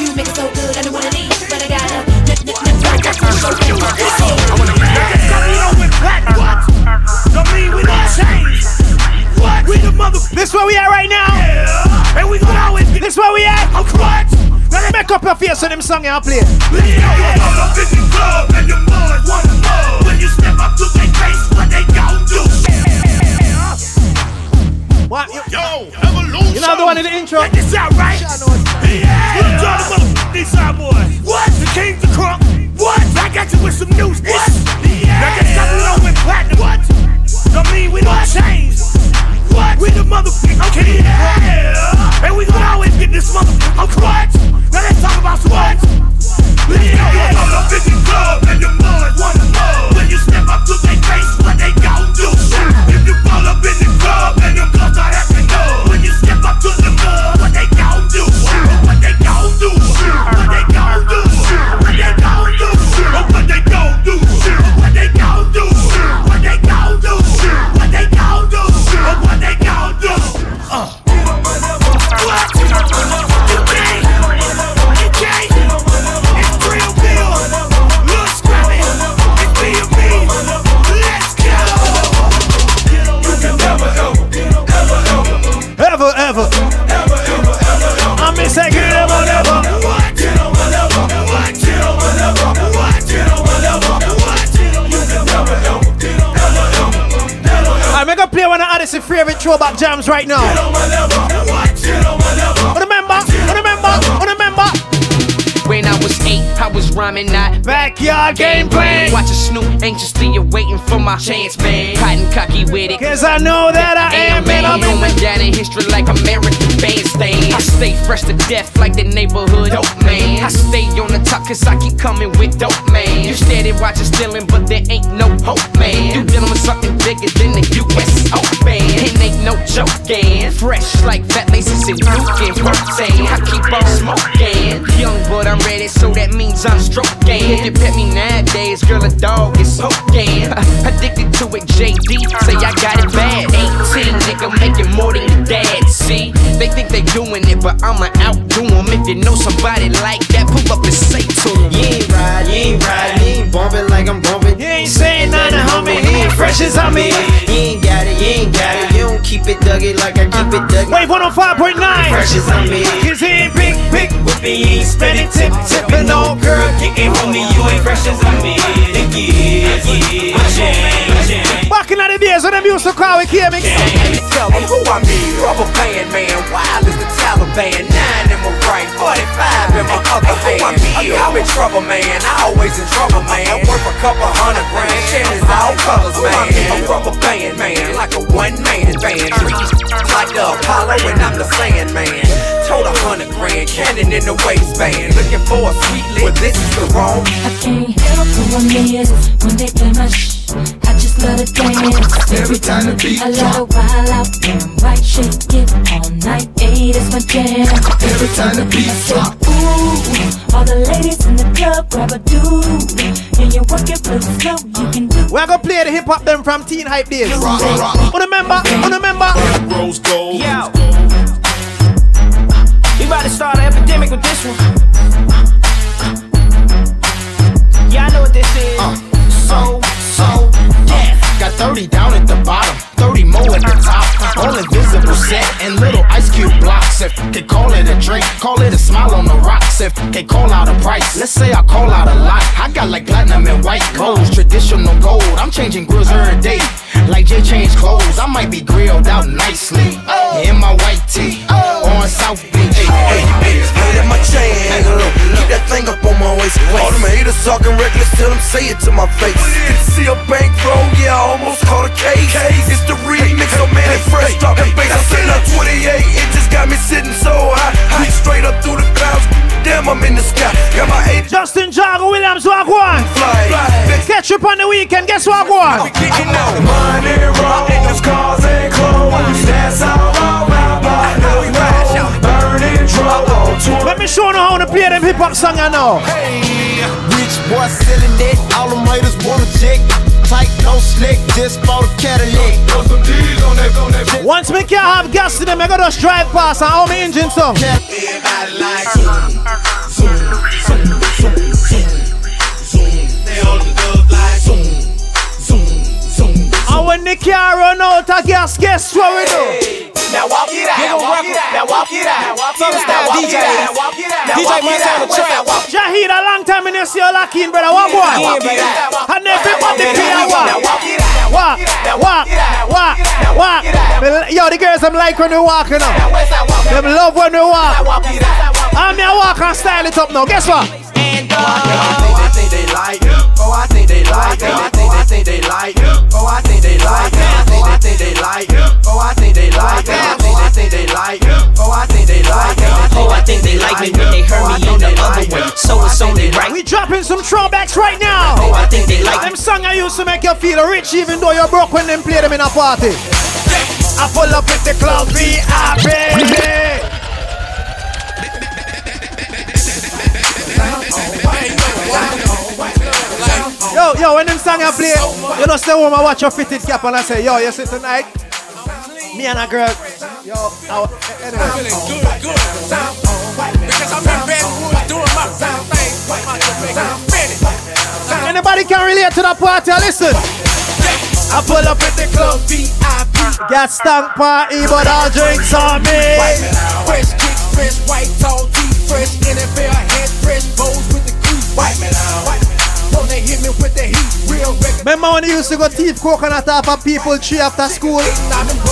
You make it so good, I don't wanna leave, but I gotta I wanna get back. What? Don't mean we don't change. What? We the mother. This where we at right now. Yeah. And we gon' always. This where we at. I'm what? Make up your face on them song and play. Up in the club and your boys wanna know. When you step up to their face, what they gon' do? What? Yo, Evolution. You know the one in the intro? Check this out, right? Yeah. These side boys. What? The king's a crunk. What? I got you with some news. What? I got something on with platinum. What? Don't mean we don't change. What? We the motherfucking king. Yeah. And we gon' always get this motherfucking crutch. Now let's talk about some what? Let's go up in the club and your boys wanna know. When you step up to their face, what they gon' do? If you fall up in the club and your girls are having no. When you step up to the club, what they gon' do? What they gon' do? What they gon' do? What they gon' do? What they gon' do? What they gon' do? What they gon' do? What they gon' do? What they gon' do? What? It's your favorite throwback jams right now. Remember. When I was 8, I was rhyming, not backyard game plan. Watching Snoop, anxiously awaiting for my chance, man. Cotton cocky with it, cause I know that I am, man. I'm going down in history like American bandstand. I stay fresh to death like the neighborhood dope man. I stay on the top cause I keep coming with dope man. You steady watching stealing, but there ain't no hope, man. You dealing with something bigger than the U.S. Open. It ain't no joking. Fresh like fat laces and Duke and protein. I keep on smoking. Young but I'm ready, so that means I'm stroking. If you pet me nowadays, girl, a dog is soaking. Addicted to it, JD, say I got it bad. 18, nigga, making more than your dad, see? They think they doing it, but I'ma outdo them. If you know somebody like that, pull up and say to them. You ain't ride, you ain't bumpin' like I'm bumpin'. You ain't sayin' nothing, homie, he ain't fresh as I'm in. You ain't got it, you don't keep it duggy like I keep it duggy. Wave 105.9, fresh as I'm in. Cause he ain't big, with me, ain't spendin' tippin' old girl, kickin' homie, you ain't fresh as I'm in. Yeah. Back in the days when them used to call it K-Mix. Tell them who I mean, rubber band man, wild as the Taliban. 9 in my right, 45 in my other hand. I'm in trouble, man, I always in trouble, man. I'm worth a couple $100 grand, shit is all colors, man. I'm rubber band man, like a one-man band. Like the Apollo and I'm the Sandman. Told a $100 grand, cannon in the waistband. Looking for a sweet lick, but this is the wrong. I can't help who I'm is when they play my I just love to dance. Every time the beat I love to wild out and right shake it all night. Hey, that's my jam. Every time the beat drop, ooh, all the ladies in the club grab a dude. And you work it real slow, you can do. We're gonna play the hip hop them from Teen Hype days. Rock. Remember. Rose gold. Yeah. We about to start an epidemic with this one. Yeah, I know what this is. Death. Got 30 down at the bottom, 30 more at the top. All invisible set and little ice cube blocks. If they call it a drink, call it a smile on the rocks. If they call out a price, let's say I call out a lot. I got like platinum and white clothes, traditional gold. I'm changing grills every day, like Jay changed clothes. I might be grilled out nicely in my white tee on South Beach. Hey, that much leaders talking reckless till them say it to my face. Did you see a bankroll? Yeah, I almost caught a case. It's the remix, oh man, it's fresh, dropping bass. I sent up 28 inches, got me sitting so high. Straight up through the clouds, damn, I'm in the sky. Got my agent Justin Jago Williams, Wagwan. Catch up on the weekend, guess what, Wagwan? Money rolls, cars and clothes, that's all I ride by. Now we ride, y'all. Burning trouble. Let me show you how to play them hip-hop songs now. Hey, rich boy selling it, all them haters wanna check. Tight, no slick, just for the Cadillac. Once me can't have gas to them, I gotta just drive past and all my engine song. Everybody likes and when the car run out of gas, guess what we do? Now walk it out, now walk it out, now walk it out. DJ, DJ might have a trap. Jahid, a long time in this year, locking, brother. Walk one. And everybody feel a walk. Walk, walk, walk, walk. Yo, the girls, them like when we walking up. Them love when we walk. I'm here walk and style it up now. Guess what? I think they like you. Oh, I think they like you. I think they like you. Oh, I think they like you. I think they like you. Oh, I think they like you. I think they like you. Oh, I think they like you. Oh, I think they like me when they heard me on the other one. So it's only right. We dropping some throwbacks right now. Oh, I think they like them songs I used to make you feel rich, even though you're broke when them play them in a party. I pull up with the club VIP. Yo, yo, when them song I play, you know, say, woman, watch your fitted cap and I say, yo, you see tonight? Me and a girl. Yo, anyway. I'm feeling good, good. Because I'm in Redwood doing my thing. Anybody can relate to that party? Listen. I pull up at the club, VIP. Got stank party, but all drinks on me. Fresh kick, fresh white, tall tea, fresh NFL head, fresh bows with the crease. Wipe me down. When they hit me with the heat, real record. Remember when they used to go thief coconut off of people tree after school?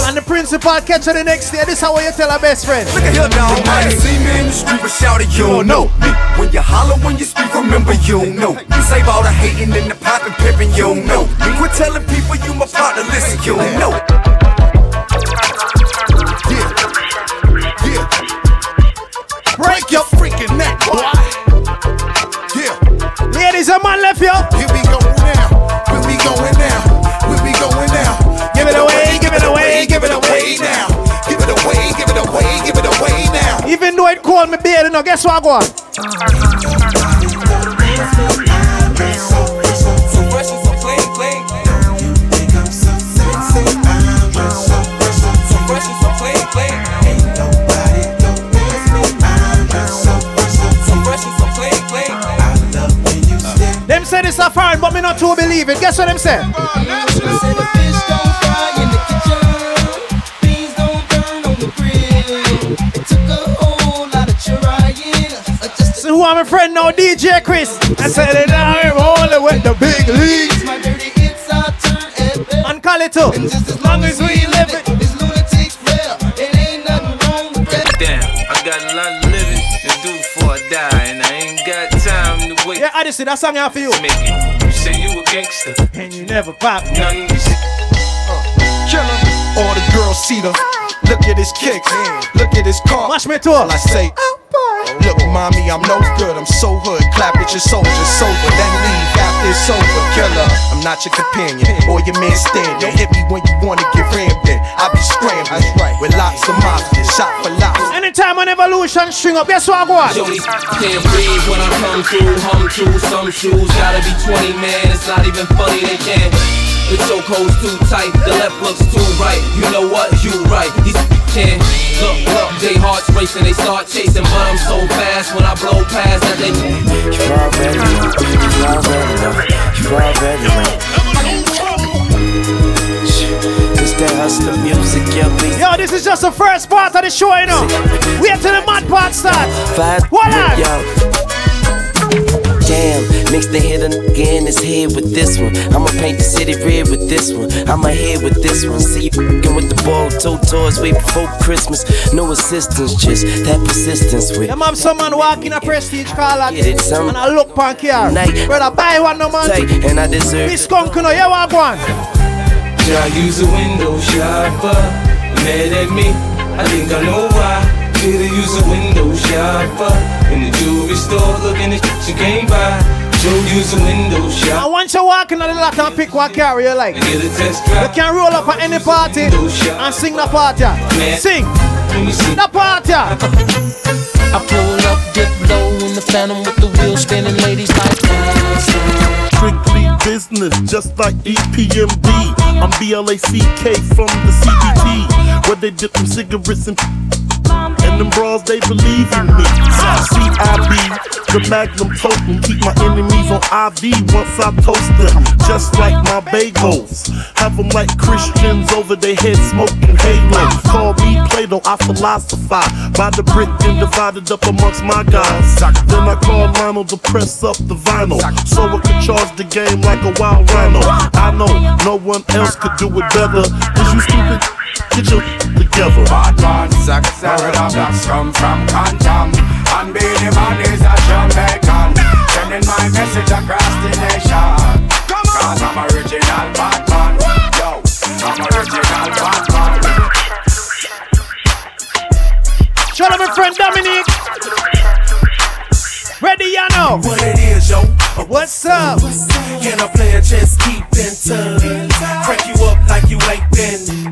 And the principal catch her the next day. This is how you tell her best friend. Look at your dog. You see me in the street but shout it, you don't know me. When you holler, when you speak, remember you don't know. You save all the hating and the pop and pippin', you don't know. You quit telling people you my partner, listen, you don't know. Yeah, yeah. Break your freaking neck, boy. Ladies and man left yo. Here we go now, here we going now, here we going now. Give it away, give it away, give it away now. Give it away, give it away, give it away now. Even though it cold me beard, you know, guess what I go on? Them say this are fine, but me not too believe it. Guess what them say? So who am a friend now? DJ Chris. I said it I'm only with the big leagues. And call it too. As long as we live it. Yeah, Odyssey, that's something out for you. You say you a gangster and you never pop nothing. Killer, all the girls see them. Look at his kicks, look at his car. Watch me too. I say, look, mommy, I'm no good. I'm so hood. Clap at your soldiers, sober. Then leave after it's over. Killer, I'm not your companion or your man stand. Don't hit me when you wanna get rammed in. I be scrambling with lots of mobsters, shot for lots. Anytime on Evolution string up, guess what I got? Jody can't breathe when I come through. Home through some shoes, gotta be 20, man. It's not even funny, they can't. The chokehold's too tight, the left looks too right. You know what? You right. He's can't. Look, look, they hearts racing, they start chasing, but I'm so fast when I blow past that they can't. Yo, this is just the first part of the show, you know. Wait till the mad part starts. What up? Damn, mix the hit of in his head with this one. I'ma paint the city red with this one. I'ma head with this one. See you f***ing with the ball, toe toys way before Christmas. No assistance, just that persistence with. Yeah, mom, someone walking a prestige car like this. And I look punk here. Brother, buy one no man. And I deserve this conquer, no, you want one. Should I use a window shopper? Mad at me, I think I know why. Should I use a window shopper? In the jewelry store, looking at shit you can't buy. I want you walking on the lot and pick one car you like. You can roll up at any party and sing the party. Sing the party. I pull up, dip low in the phantom with the wheel spinning, ladies like strictly business, just like EPMD. I'm BLACK from the CBT, where they dip them cigarettes and them bras they believe in me. CIB. The magnum token, keep my enemies on IV once I toast them, just like my bagels. Have them like Christians over their heads smoking halo. Call me Plato, I philosophize by the brick and divided up amongst my guys. Then I call Lionel to press up the vinyl, so I could charge the game like a wild rhino. I know no one else could do it better. Is you stupid? Get your together. Bad man, success, where the blacks come from, condom. And be the man is a Jamaican, sending my message across the nation. Cause I'm original bad man. Yo, I'm original bad man. Shout out my friend Dominique. Ready, you know what it is, yo. What's up? Can I play a chance? Keep in touch. Crack you up like you ain't been.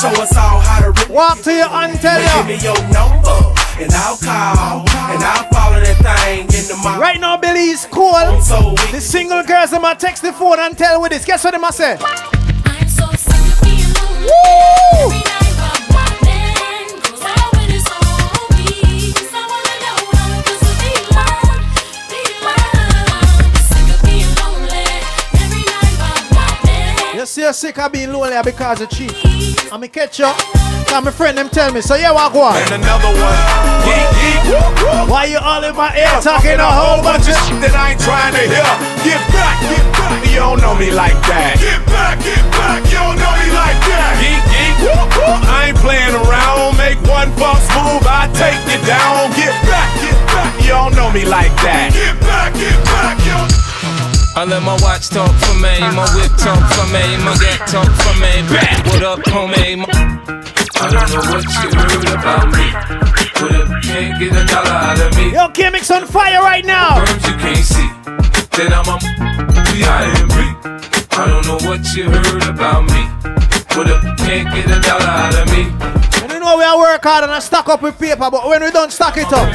Show us all how to rip. Walk to your antenna. Give me your number. And I'll call, and I'll follow that thing in the mouth. Right now, Belize cool. So the single girls in my text the phone and tell with this. Guess what they must say? I'm so sick of being lonely. Woo! Every night by my man goes out when it's on me. Cause I wanna know how it feels to be loved, be loved. I'm sick of being lonely. Every night by my man. You see, you're sick of being lonely because you're cheap. I'm a ketchup. Now my friend them tell me, so yeah, walk one. And another one. Why you all in my ear talking a whole bunch of shit that I ain't trying to hear? Get back, get back. You don't know me like that. Get back, you don't know me like that. I ain't playing around. Make one false move, I take you down. Get back, you don't know me like that. Get back, you don't. I let my watch talk for me, my whip talk for me, my gat talk for me. Back, what up, homie? I don't know what you heard about me. But if you can't get a dollar out of me. Yo, K-Mix on fire right now. Words you can't see. Then I'm a B.I.M.B. I don't know what you heard about me. But if you can't get a dollar out of me. And you know we all work hard and I stack up with paper. But when we don't stack it up.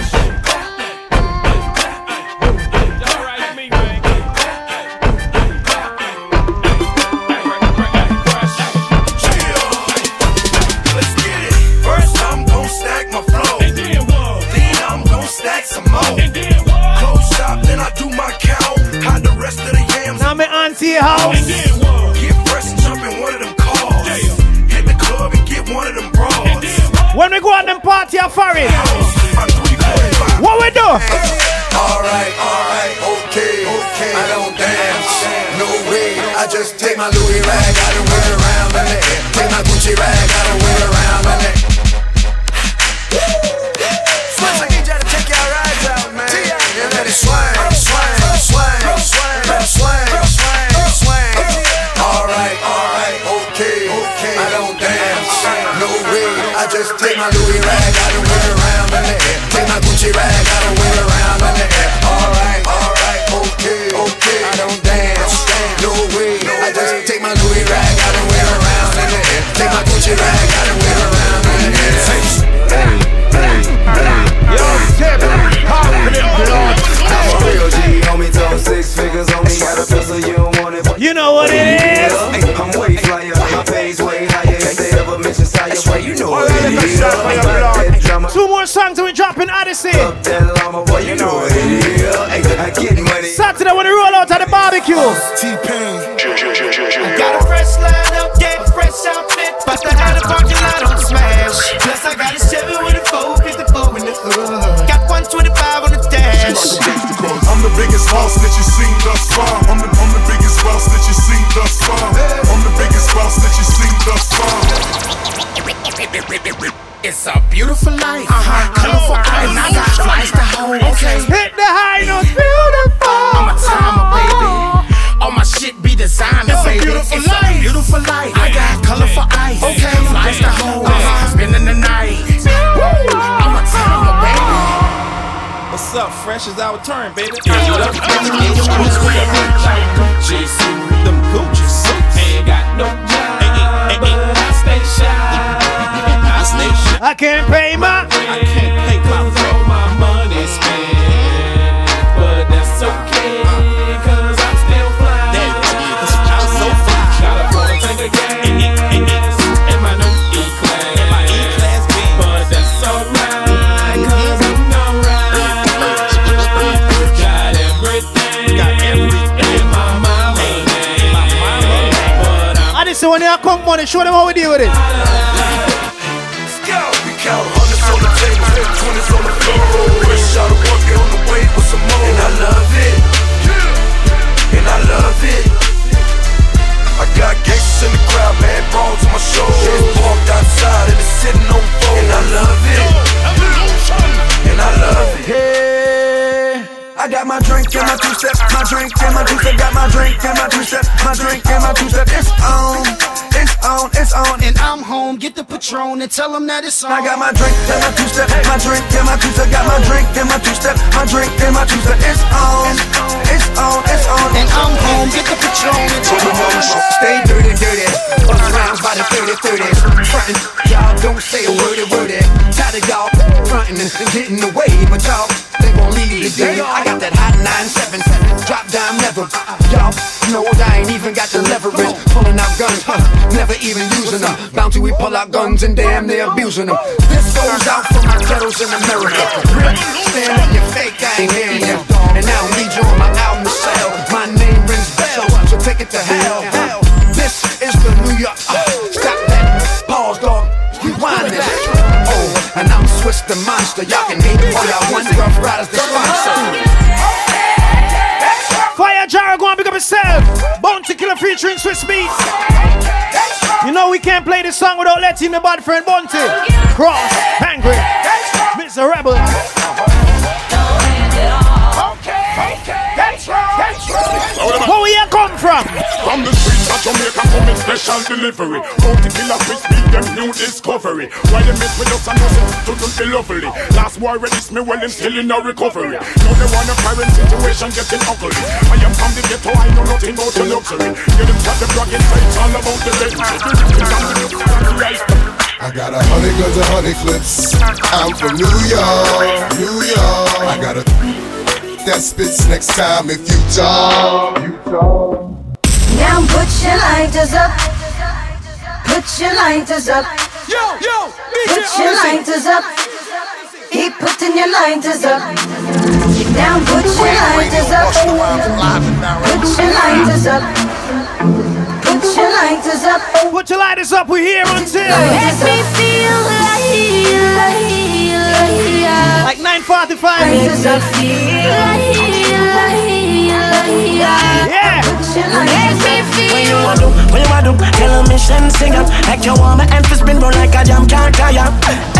See house. Get fresh and jump in one of them cars. Hit the club and get one of them bras. When we go on them party at Farid, what we do? Alright, okay. I don't dance, no way. I just take my Louis rag, I don't wear around my neck. Take my Gucci rag, I don't wear around my neck. Switch, I need y'all to take y'all rides out, man. And let it swing. Alright, okay. I don't dance, no way. I just take my Louis rag, I don't wear around in the air. Take my Gucci rag, I don't wear around in the air. Alright, okay. I don't dance, no way. I just take my Louis rag, I don't wear around in the air. Take my Gucci rag, I don't wear around in the air. Hey. Yo, step hop in the blood. I'm a real G, homie, throw 6 figures on me. Got a pistol, you don't want it. You know what it is? I'm way flyer, my pay's way higher. If they ever mention sire, well, you know what it is. 2 more songs and we're dropping Odyssey. Up that llama, boy, you know what it is. I get money. Saturday when we roll out at the barbecue. T-Pain. I got a fresh line up, get fresh outfit. But I had a parking lot on smash. Plus I got a 7 with a 4, 54 in the hood. Got 125 on the dash. I'm the biggest boss It's a beautiful life. Colorful eyes, I got flies to hold. Okay. Hit the high note, beautiful. I'm a timer, baby. All my shit be designer, baby. It's a beautiful life. I got colorful eyes. Okay. Flies to hold. Spending the night. I'm a timer, baby. What's up, fresh is our turn, baby. Them Gucci suits. Ain't got no job, but I stay shy. I can't pay my throw my money spent. But that's okay, cause I'm still fly. I'm so fly. Gotta go and take a gas. And my new E-class, but that's alright, cause so when they come money, show them how we deal with it. Let's go. We count hundreds on the table, 20s on the floor. Fresh out of work, on the way with some more. And I love it. And I love it. I got gangsters in the crowd, man, bronze on my shoulders. Parked outside and it's sitting on the floor. And I love it. And I love it. I got my drink and my two-step, my drink and my two-step. Got my drink and my two-step, my drink and my two-step. It's on, it's on, it's on. And I'm home, get the Patron and tell them that it's on. I got my drink and my two-step, my drink and my two-step. Got my drink and my two-step, my drink and my two-step. It's on, it's on, it's on. And I'm home, get the Patron and tell them that it's on. Stay dirty, dirty, bust rounds by the 30-30. Frontin', y'all don't say a wordy, wordy. Tired of y'all frontin' and getting away, but y'all, they gon' leave today. I got that hot 9-7, drop down never. Y'all know I ain't even got the leverage. Pulling out guns, never even using them. Bounty, we pull out guns and damn, they abusing them. This goes out for my kettles in America. Really, stand on your fake, I ain't hearing you. And I don't need you on my album to sell. My name rings bells, so take it to hell. This is the New York. Stop that, pause dog, rewind this. Oh, and I'm Swiss the monster. Y'all can hate me all y'all want. Rough Riders the sponsor. Fire Jarrah, go and pick up yourself. Bounty Killer featuring Swiss Beats. You know we can't play this song without letting the bad friend Bounty cross, angry, miserable. Where we come from? From the streets of Jamaica, coming special delivery. Bounty Killer, Swiss Beats, them new discovery. Why they mess with us and us to don't be lovely. Last war released me, well, I'm still in no recovery. Now they want a parent situation getting ugly. I am from the ghetto, I know nothing about the luxury. Get them shot, the drug inside, it's all about the legend. I got 100 guns and 100 clips. I'm from New York, New York. I got a... that spits next time if you talk. Now put your lighters up. Put your lighters up. Yo, yo, put your lighters up. Keep putting your lighters up. Now put your lighters up. Put your lighters up. Put your lighters up. Put your lighters up, we're here until let me feel like 9:45. Yeah. When you want to, when you want to, tell a mission, sing up. Like your warmer and fist spin, bro, like a jam can't tire.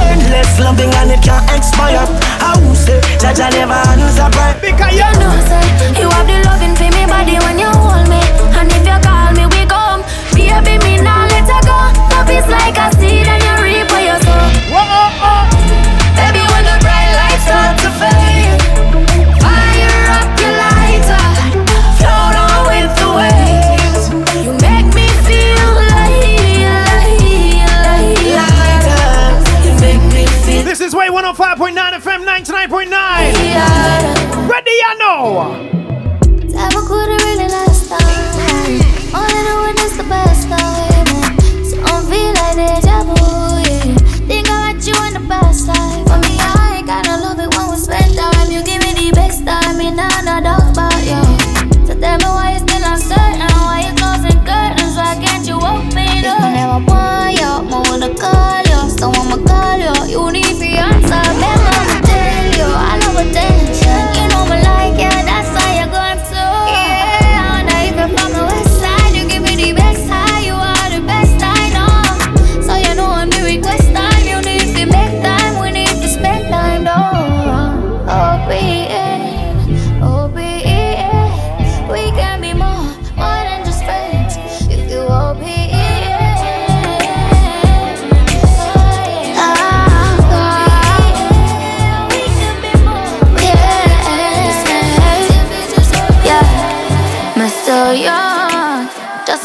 Endless loving and it can't expire. I will say, Jaja never answer prayer. Because you know, sir, you have the loving for me body when you hold me. And if you call me, we come. Baby, me now let her go. Love is like a seed and you reap what you sow. Whoa, oh, oh. Baby, when the bright lights start to fade, fire up your lighter, float on with the waves. You make me feel lighter. You make me feel. This is Wave 105.9 FM 99.9. Yeah. Ready, you know. Never could've really last time. All I know is the best time. So I don't feel like deja vu, yeah. Think I want you in the best time. For me, I ain't got no love it when we spend time. You give me the best time, and I'm not off about you. So tell me why you still uncertain, why you closing curtains, why can't you open it up? If I never want you, I wanna call you. So I'ma call you, you need to answer. Never tell you, I love attention. You know me like you, that's why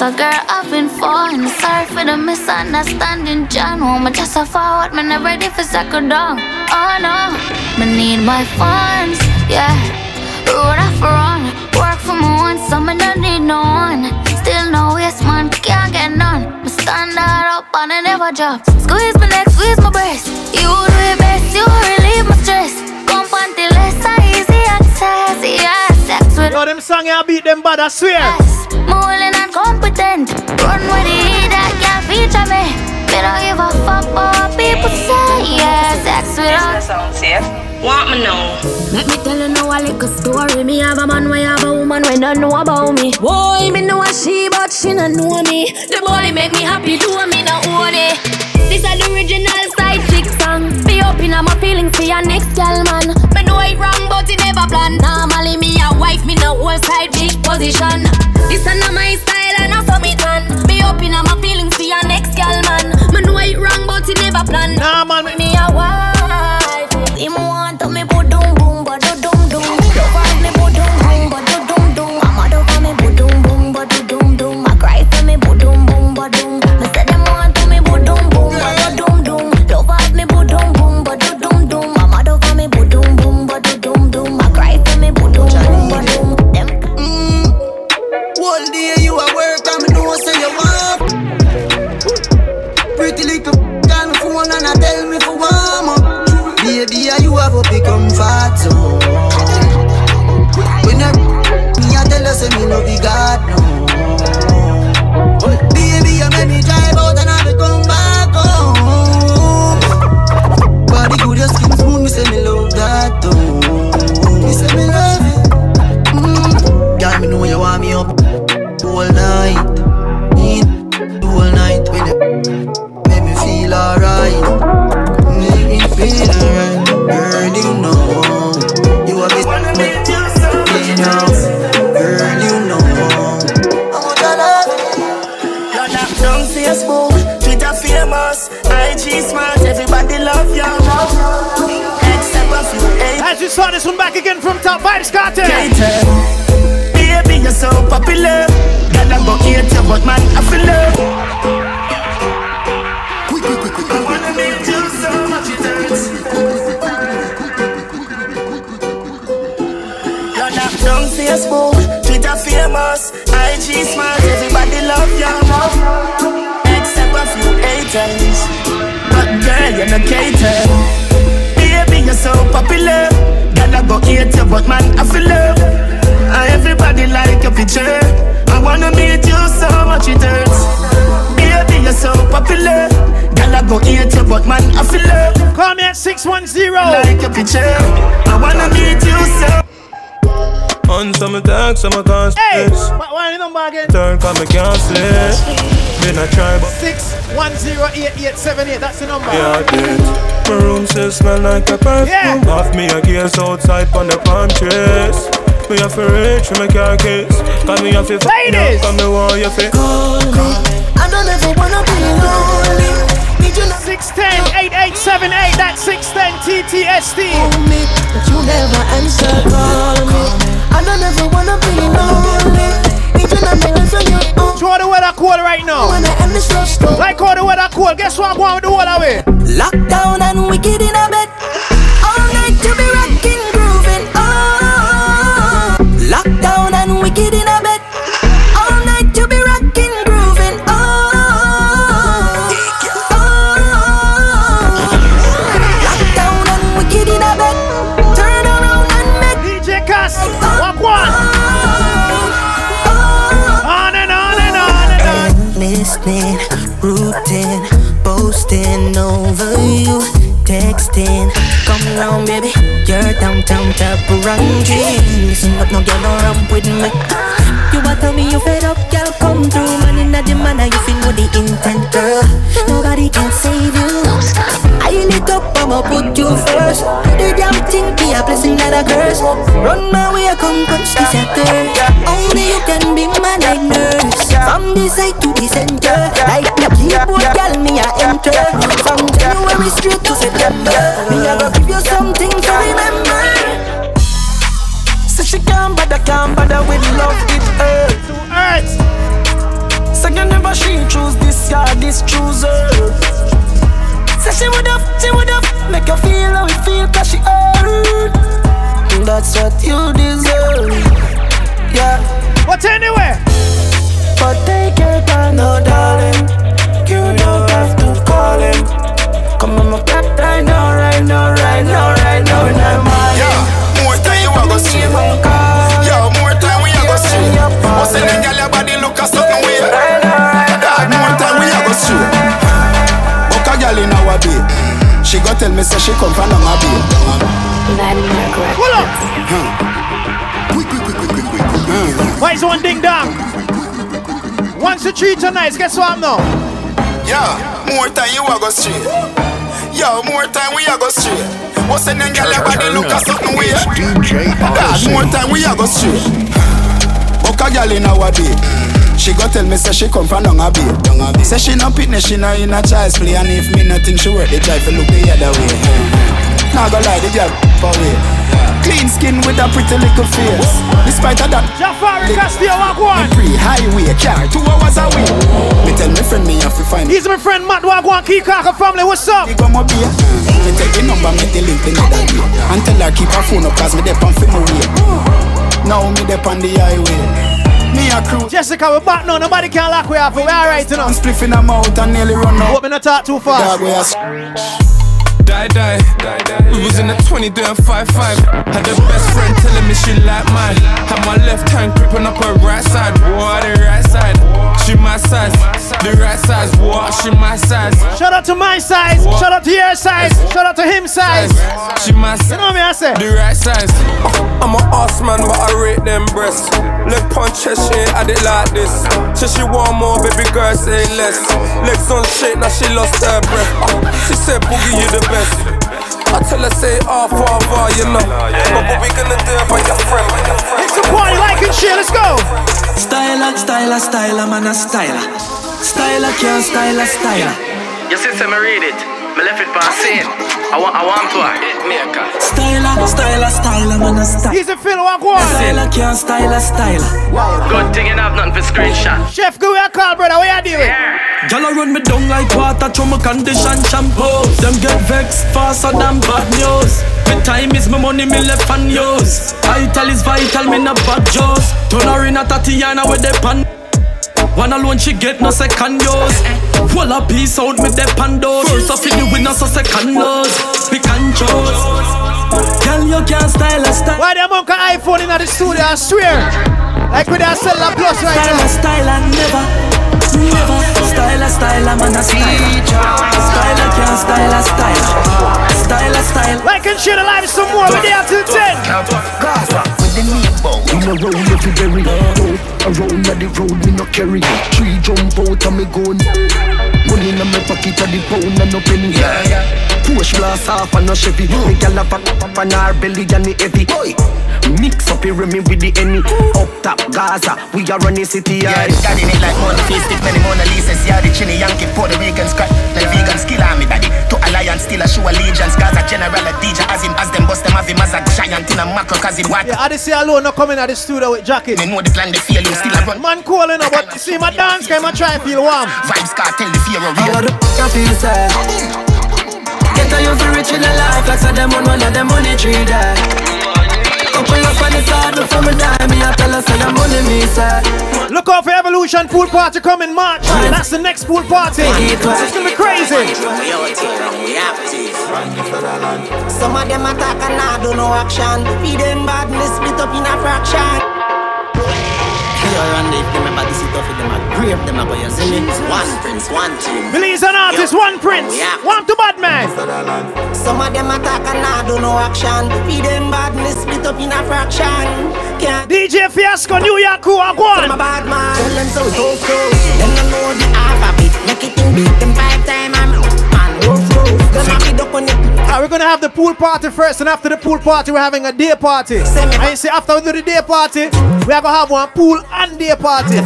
a girl I've been falling. Sorry for the misunderstanding, John. Woman just a forward, man, I'm ready for second down. Oh no, I need my funds, yeah. Road off run, work for my own, so I don't need no one. Still no yes, man, can't get none. I stand up and I never drop. Squeeze my neck, squeeze my breast. You do it best, you relieve my stress. Come on till less, easy access, yeah. Sex with yo, them song y'all beat them bad, I swear. Yes. Moolin and competent. Run with the heat that can feature me. Me don't give a fuck what people say. Yeah, sex with us. Want me know? Let me tell you now a little story. Me have a man, we have a woman, we don't know about me. Boy, me know a she, but she don't know me. The bully make me happy, do me not own it. This is the original side chick song. Be open up my feelings for your next girl, man. Me know it wrong, but it never planned. Normally me a wife, me no whole side big position. This is not my style and not for me done. Be open up my feelings for your next girl, man. Me know it wrong, but it never planned. Nah, man, me a wife. Him want to me put down boom, but do doom doom. Love for me put down boom, but do doom doom. I'm mad over me put down boom, but do doom doom. I cry for me put down boom, but doom. Me say them want to me put down boom, but do doom doom. Love for me put down boom, but do doom doom. I'm mad over me put down boom, but do doom doom. I cry for me put down boom, but doom. One day you are work and me know say you want. Pretty little call me phone and I tell me for warm up. Baby, you have become fat so. When I tell you say me no be God no. Baby, you make me drive out and I be come back home. Body good, your skin smooth, me say me love that though. Me say me love it. Girl, me know you want me up all night, all night when it make me feel alright, make me feel alright. Girl, you know you are with me now. Girl, you know I want your love. You're not on Facebook, Twitter famous, IG smart, everybody love your love. Except a few. As you saw this one back again from Top Vibes Cartel. Baby, you're so popular. God, I'm gonna hate you, but man, I feel love. I wanna make you so much it hurts. You're not on Facebook, Twitter famous, IG smart, everybody love you. Except a few haters. But girl, you're not catered. Baby, you're so popular. God, I'm gonna hate you, but man, I feel love. Everybody like your picture. I wanna meet you so much it hurts. Baby, you're so popular. Girl, I go eat you, but man, I feel love. Come here, 610. Like your picture. I wanna meet you so. On some attacks, some accounts. Hey, why the number again? Turn, come and cancel it. Been a try, but 6108878. That's the number. Yeah, I did. My room still smell like a perfume. Yeah. Off me a gears outside on the palm trees. We have to reach for my car keys. Cause me have to find out. Cause me want you to call me. I don't ever wanna be lonely. Need you now. 610-8878. That's 610-TTSD. Call me, but you never answer. Call me. I don't ever wanna be lonely. Need you now, baby, from your own. Draw the weather cold right now. Like all the weather cold. Guess what I'm going with the whole away. Lockdown and wicked in a bed. All night to be rocking, grooving. Lockdown and wicked in a bed. All night to be rocking, grooving. Oh, oh. Lockdown and wicked in a bed. Turn around and make DJ Cass, walk one. On and on and on and on. Listening, rooting, boasting over you, texting. Come round, baby. You're downtown, Taburangi. Listen up, no girl, don't ramp with me. You want to me, you fed up, girl, come through. Man in the manner, you feel more the intent, girl. Nobody can save you. I lit up, I'ma put you first. The damn thing be a blessing, not a curse. Run my way, come, she's a girl. Only you can be my night nurse. From this side to the center. Like the keyboard, girl, me I enter. From January straight to September. Me I go give you something to remember. So she can't bother with love, it hurts. she would have make you feel how it feel, cause she earned. That's what you deserve. Yeah. But anyway, but take your time, no darling. You don't have to call him. Come on my back right now, right now, right now, right now. When I'm on yeah, more time you are gonna see. Yeah, more time we are gonna see. What's in the girl, your body look a certain way. God, more time we are gonna see. Boca girl in our bed. She go tell me say she come from my bed. Hold up! Why is one ding dong? 1 to 3 tonight, guess what I'm now? Yeah, more time you are go straight. Yeah, more time we are go straight. What's in the girl body look a certain way? God, more time we are go straight. Boca girl in our bed. She go tell me say she come from down a bay. Say she no pitness, she no in a child's play. And if me nothing, she work the drive to look the other way. Now go lie, the girl away. Clean skin with a pretty little face. Despite of that, Jafari Castillo Wagwan pre-highway car, 2 hours away. Me tell me friend me have to find. He's my friend Matt Wagwan, Kikaka family, what's up? He come up here. Me take the number, me the link, the other day. And tell her keep her phone up, cause me dey pan for my way. Now me dey pan the highway. Me a crew. Jessica, we're back now. Nobody can lock we up. We're alright now. I'm spliffing them out and nearly run out. Hope me not talk too fast. Die. We was in the 20 doing 5-5. Had the best friend telling me she like mine. Had my left hand gripping up her right side. What the right side? She my size. The right size. What? She my size. Shout out to my size. Shout out to your size. Shout out to him size. She my size. You know me I say? The right size. I'm an ass man, but I rate them breasts. Leg punch, chest, she ain't had it like this. She want more, baby girl, say less. Legs on shake, now she lost her breath. She said, Boogie, you the best. I tell her, say, oh, father, you know. But what we gonna do about your friend? It's a party, like and shit, let's go. Styler, man, a styler. Styler, can't styler. You see, say, me read it. Me left it past scene. I want to hit me a cut. Styler, man, a styler. He's a fellow Wagwan. Styler, can't styler. Good thing you have nothing for screenshot. Chef, give me a call, brother. What you doing? Yeah. Y'all run me down like water through my condition shampoo. Them get vexed faster than bad news. My time is my money, me left and yours. Vital is vital, me not bad jaws. Turn her in a Tatiana with the pan. One alone she get no second dose. Wall a piece out with the pandos. First off in the winners so second dose. We can choose. Girl you can't style a style. Why them monk an iPhone in the studio I swear. Like with a cellular plus right now. Style and never Style man a style. Style a can't style. Like and share the live some more. We there till 10. We no roll every berry. Around the road we no carry. 3 jump out and me gone. Money in my pocket and the pound and no penny. Push blast off and no Chevy. Me gyal a pop and her belly and the heavy. Mix up here me with the enemy. Up top Gaza, we are running city. Yeah, it's got in it like Mona Face. Stick many Mona Lisa's. Yeah, the Chini Yankee for the vegan scratch. The vegan skill army daddy. To alliance still a show allegiance. Gaza general a DJ as in as them bust them have him as a giant in a macro cause it what. See alone not coming at the studio with jacket. They know the plan, they feel you still a run. Man calling up, but you see my dance game, I try and feel warm. Vibes can't tell the fear of real. How the f*** I feel sad? Get a youth rich in the life, like so them on one of them money tree die. Open up on the side before me die, me I tell her so them money me sad. Look out for Evolution pool party coming March. That's the next pool party. It's gonna be crazy. Some of them attack and I do no action. Feed them badness, split up in a fraction. Here and if they remember this, it off with them a grave, them a boy a zillion. One prince, one team. Belize an artist, one prince, one to bad man. Some of them attack and I do no action. Feed them badness, split up in a fraction. DJ Fiasco, New York, who are gone. Some a bad man, tell them so don't go. Them no know the half of it, make it in beat them 5 times. We're gonna have the pool party first, and after the pool party, we're having a day party. And you see, after we do the day party, we are gonna have one pool and day party.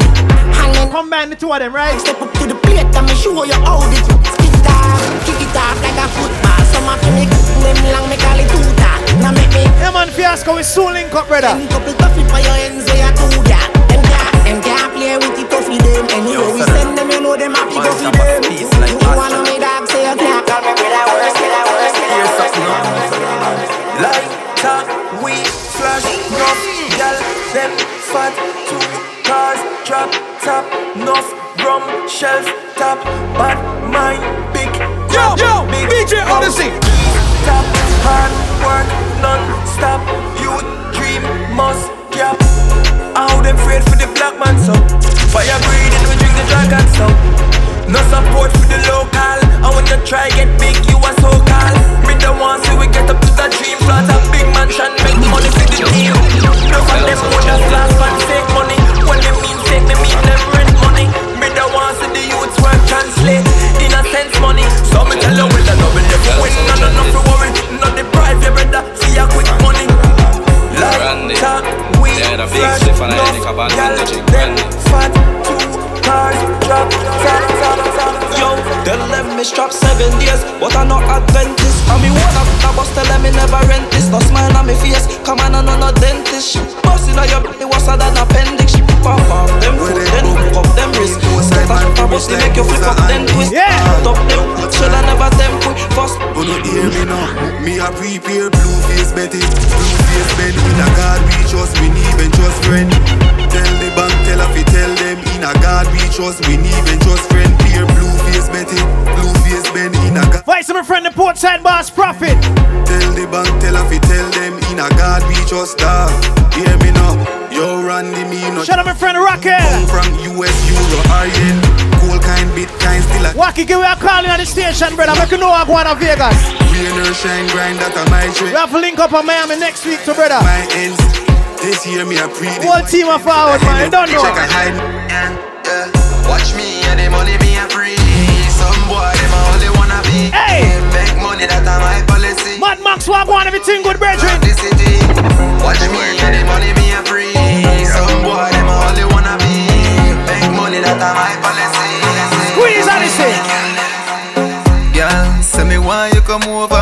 Combine the two of them, right? Step up to the plate and me show you how the skin down, kick it off like a football. Some of them make long, make all the two that. Now make me. Hey man, Fiasco, we so link up, brother. Link up the coffee for your hands, we are two that. Them can't play with the coffee them. Anyway, we send them, you know them happy coffee them. You wanna make dogs say you can't call me brother. Lighter, we flash, nuff, gal, them fat, 2 cars, drop, top, nuff, rum, shelf, top, bad mind, big, yo, yo, DJ Odyssey. Top, hard work, non-stop, you dream, must cap. How them afraid for the black man, so fire breathing, we drink the dragon, so no support for the local. I wanna try get big, you are so call. Me don't want see we get up to the dream. Plot a big mansion, make money for the deal. No one them wanna flash and take money. When they mean take, they mean them rent money. Me don't want see the youths work translate innocence money. So me tell you with the double never win, none of them worry. Not the price, you better see a quick money. Like talk, we flash, no gal, them fat, 2 cars, drop, top, top, top. Yo, tell them me strap 7 days, but I not Adventist. And me wanna fuck a boss, tell them me never rent this. No smile on me face, come on and no dentist. She bustin' on your belly, what's that an appendix? She pop off them foot, then hook up them wrist. Scatter shot a boss, they make you flip up, then twist. Top them, should I never tempt first. But no hear me now, me a prepared blue face Betty. Blue face Ben, with a God we trust, we need even trust friend. Tell the bank, tell if you tell them, in a God we trust, we need even trust friend. Peer blue face Betty, blue face Ben in a God. Fight some my friend the port side boss profit. Tell the bank, tell if you tell them in a God we trust star. Hear me now, yo Randy me not. Shut up my friend Rocket. Come from US, Euro, Iron, cool kind, bit kind, still a Wacky give me a call in at the station, brother. Make you know I'm going to Vegas. Rain or shine, grind that on my trip. We have to link up on Miami next week too, brother. My ends, this year me a pre. Whole team are forward, man. Don't know. Check a hide. Watch me and the money me a free. Some boy, them only wanna be. Hey! Make money, that I my policy. Mad Max Wagwan, everything good, brethren. Watch me, and the money be a free. Some boy, them only wanna be. Make money, that I my policy. Squeeze on this thing. Girl, say me why you come over.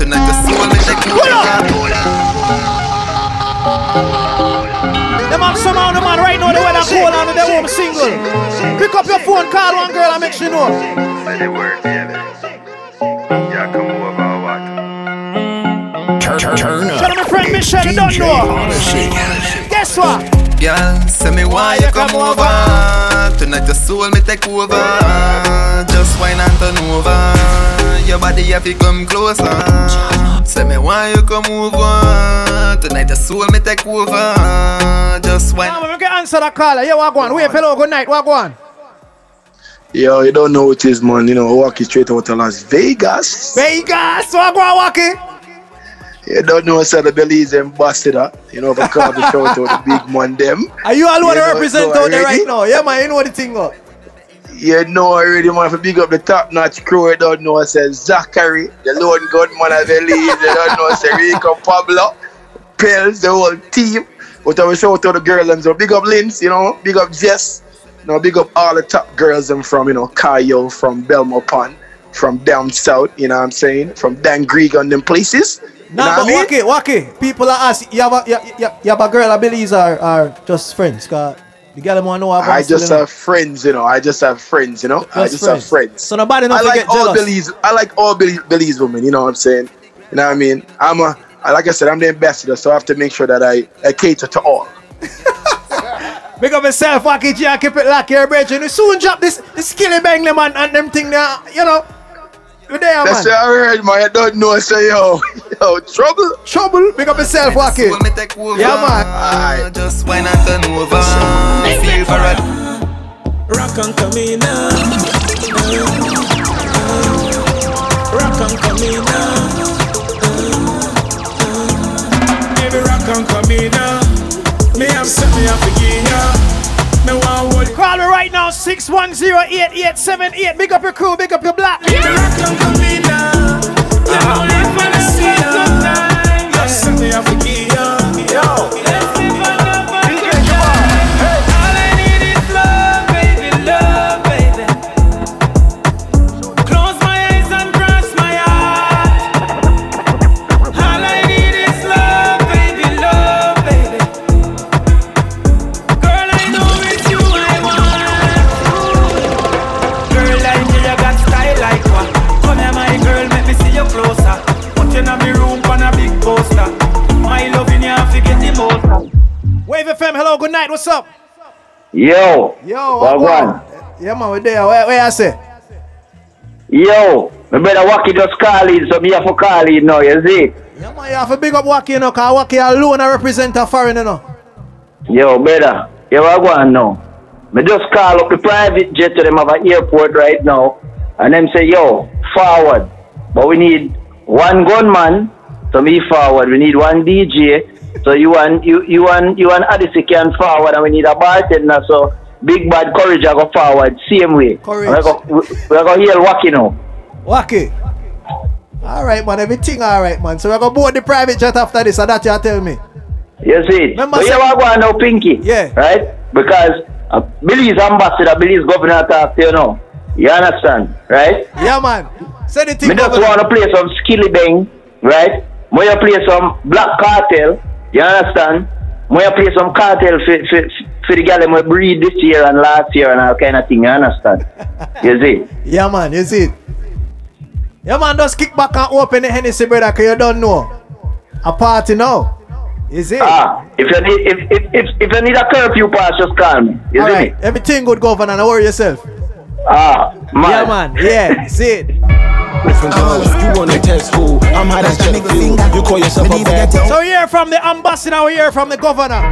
Tonight your soul me take you. Pull up! Them have some of them man right now, they want to call on and they want single. Pick up your phone, call one girl and make sure you know. Turn up. Shout out my friend Michelle, you don't know. Guess what? Girl, say me why you come over. Tonight your soul me take over. Just wine and turn over. Your body have to come closer. Say me why you come over. Tonight your soul me take over. Just wine. Now we can answer the caller. Yeah, Wagwan. Wait, hello, good night, Wagwan. Yo, you don't know what it is, man. You know, walking straight out of Las Vegas. Vegas, Wagwan walking. You don't know, sir, the Belize ambassador. You know, for carving shout out the big man, them. Are you all want to represent out there right now? Yeah, man, you know what the thing up. You know already, man, for big up the top-notch crew. You don't know, sir, Zachary, the lone gunman of Belize. You don't know, sir, Rico, Pablo, Pels, the whole team. But I will shout out the girls, and so big up Linz, you know, big up Jess. You know, big up all the top girls, them from, you know, Cayo, from Belmont Pond, from down south, you know what I'm saying? From Dan Grieg and them places. Nah, but Wacky, people are asking, you have a girl I believe are just friends, cause the girl want to know about. I just have friends, you know. So nobody not forget jealous. I like all Belize women, you know what I'm saying? You know what I mean? Like I said, I'm the ambassador, so I have to make sure that I cater to all. Make up yourself, Wacky G, and keep it locked here, brethren. We soon drop this killing bang them and them thing there, you know. There, that's man. I heard, man. I don't know. So, yo, trouble. Pick up yourself, Wacky. Yeah, man. Alright. Just wine and turn over. Feel for it. Rock and come in now. Rock and come in now. Baby, rock and come in now. Me have something up again now. Me want what? Call me right now. 610-8878. Big up your crew. Big up your block. what's up? Yo. Yo, Wagwan. Yeah, man, we're there. Where I say? Yo, my brother Wacky just call in, so me have to call in now, you see? Yeah, man, you have to big up Wacky, you know, because Wacky alone represent a foreign, you know. Yo, brother, you Wagwan now. I just call up the private jet to them at the airport right now, and them say, yo, forward. But we need one gunman, so me forward. We need one DJ. So you and Odyssey can forward, and we need a bartender, so Big Bad Courage I go forward, same way. Courage. We're going to hear Wacky now. Wacky? Alright man, everything alright man. So we're going to board the private jet after this, and that you tell me. You see, remember so you are going now Pinky, yeah, right? Because Belize ambassador, Belize governor talk to you now. You understand, right? Yeah man. Say the thing. I just want to play some skilly bang, right? I want to play some Black Cartel. You understand? When you play some cartel for the girl we breed this year and last year and all kind of thing, you understand? You see? Yeah, man, you see? Yeah, man, just kick back and open the Hennessy, brother, because you don't know. A party now. You see? Ah, if you need a curfew pass, just call me. You all see right. Me? Everything good, governor, don't worry yourself. Ah, man. Yeah, man, yeah, see it. You want to test who? I'm hot as Jeff. You call yourself a bad. So we hear from the ambassador, we hear from the governor.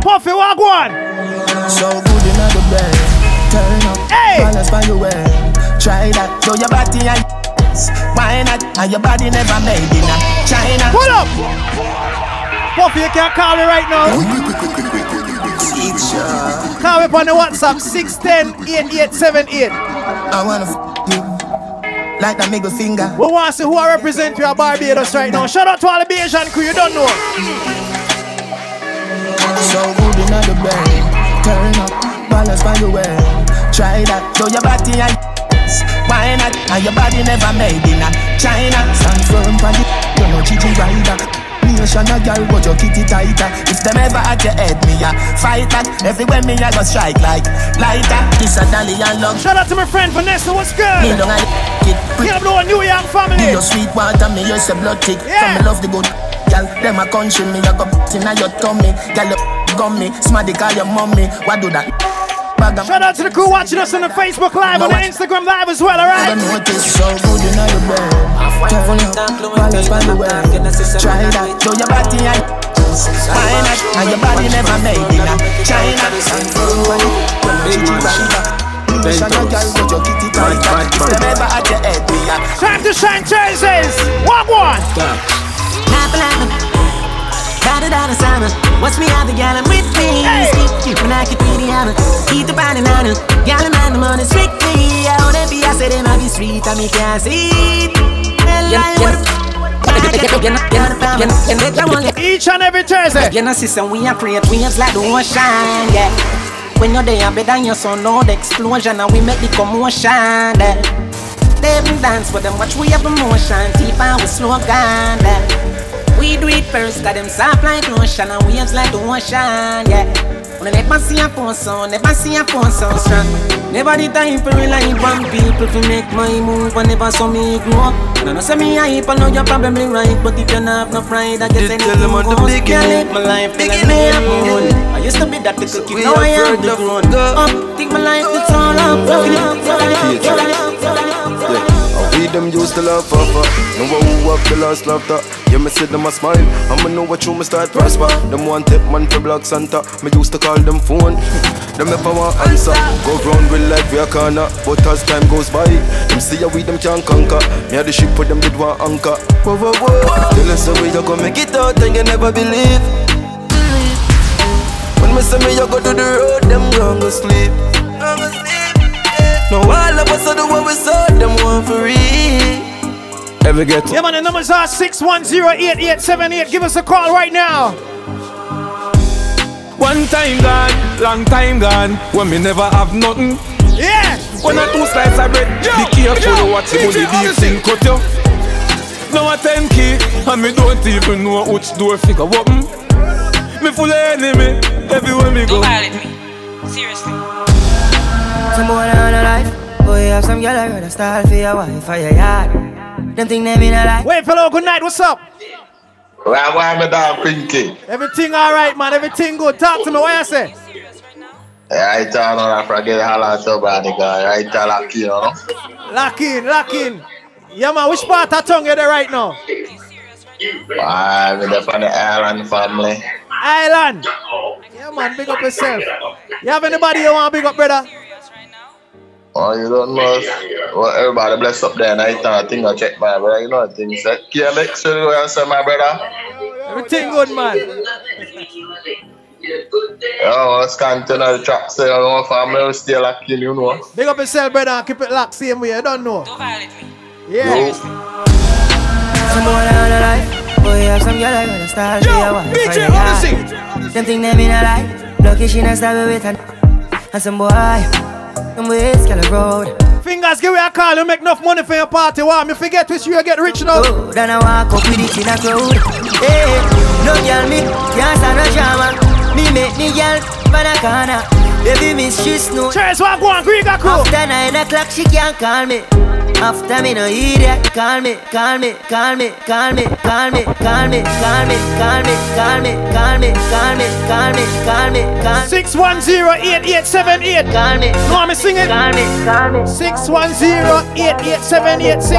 Puffy Wagwan. So good in the bed. Turn up. Hey. Balance by your way. Try that. Show your body and why not? And your body never made in China. Pull up. Puffy, you can't call me right now. Call me on the WhatsApp 610-8878. I want to you. Like that middle finger. We want to see who I represent you at Barbados right now. Shout out to all the Bayesian crew, you don't know. So good in the bed. Turn up, balance by the way. Try that, though your body and why not? And your body never made in China. Stand firm for you, you're no Gigi rider. Nation a girl, but your kitty tighter. If them ever at your head, me a fight that. Everywhere me a go strike like lighter. This a dolly and love. Shout out to my friend Vanessa, what's good? Me don't Kill blow a New York family. Your sweet water, me use a blood tick. Yeah. From me love the good girl. Them a country, me a go in your tummy. Girl, you gummy. Smarty call your mommy. Why do that? Shout out to the crew watching us on the Facebook Live, on the Instagram Live as well, alright? I don't know this so good, you know you're bad. Turn up, balance by the way. Try that, show your body and why not? And your body never made in China. Time to shine choices. Wagwan. Watch me out the gallon with me. Keep when I can be the honor. Eat the pan and honor. Gallon and the money strictly. I wouldn't be asset in my street. I make you see. Each and every Thursday. You know, sister, we are create waves like the ocean. Yeah. When you're there, better than your son, no the explosion. And we make the commotion. They even dance for them. Watch we have emotion. Deep and we slow down. We do it first, got them soft like lotion and waves like the ocean, yeah. When I never see a person, never see a person, son. Never the time for relying on people to make my move, and never saw me grow up. And I know say me hype, I know you're probably right, but if you not have no pride, I guess anything goes. Can't live my life in a neighborhood. I used to be that little kid, now I am the grown up. Think my life, it's all up. We them used to love her, no one who up the last laughter. Yeah, me see them a smile, I'ma know what you must start prosper. Them one tip man for Black Santa, me used to call them phone. Them never want answer, go round with life we a corner. But as time goes by, them see how we them can't conquer. Me had the ship for them did one anchor. Whoa, whoa, whoa, tell us how we you go make it out and you never believe. When me say me you go to the road, them gone go sleep. Now all of us are the one we saw, them one for real. Ever get to? Yeah man, the numbers are 610-8878. Give us a call right now. One time gone, long time gone, when me never have nothing. Yeah. One or two slices of bread, be careful what you only leave thing cut you. Now a 10K, and me don't even know which door figure open. Me full of enemy, everywhere me go. Don't violate me, seriously. Some boy on a life. Boy, you have some girl I heard a style for your wife for your yard. Them think they mean a life. Wait, fellow, good night, what's up? Why am I down, Pinky? Everything all right, man. Everything good. Talk to me. What you say? Right on, I forget how long so bad, nigga. Right on, lock in, you know? Lock in, lock in. Yeah, man, which part of tongue you there right now? I'm in the island family. Island? Yeah, man, big up yourself. You have anybody you want to big up, brother? Oh, you don't know. Well, everybody bless up there. Right on, I think I check my brother. You know the things that K-Mix, so you answer my brother. Everything good, man. Oh, let's continue the track sale. I don't family will stay locked in, you know. Big up yourself, brother, and keep it locked same way. I don't know. Don't violate me. Yeah. Some boy on the life. Boy, have some girl I wanna start. Yo, DJ Odyssey. Them thing them in a life. Lucky she not stab with her. And some boy, them ways can road. Fingers, give me a call. You make enough money for your party. Why me forget which you get rich now? Oh, then I walk up with it in a crowd. Hey, no girl me, can't stand no drama. Me make me yell, but I can't. Baby, miss, she's no. Cherie, Wagwan, Grieger crew. After 9 o'clock, she can't call me. After me, no idiot. Call me, call me, call me, call me, call me, call me, call me, call me, call me, call me, call me, call me, call me, call me. 610-8878. Call me. No, I'm singing. Call me, call me. 610-8878. 610-8878.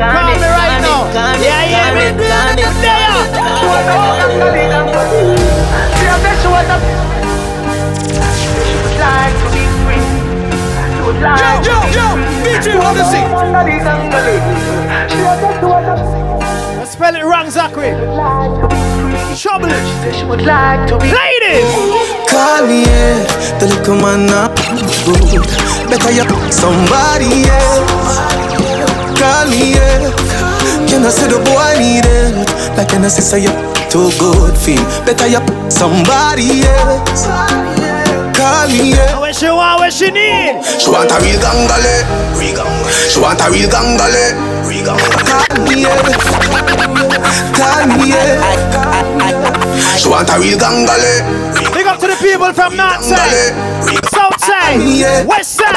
Call me right now. Yeah, yeah, me. Call me. I spell it wrong, Zachary. Trouble. She would like to be. Ladies! Call me, yeah. The little man up. Better you pick somebody else. Call me, yeah. Can I say the boy need it? Like can I say you too good feel? Better you pick somebody else. What she want, what she need? She want a real gangale. She want a real gangale. Call me, yeah. She want a real gangale. Big up to the people from north side, south side, west side.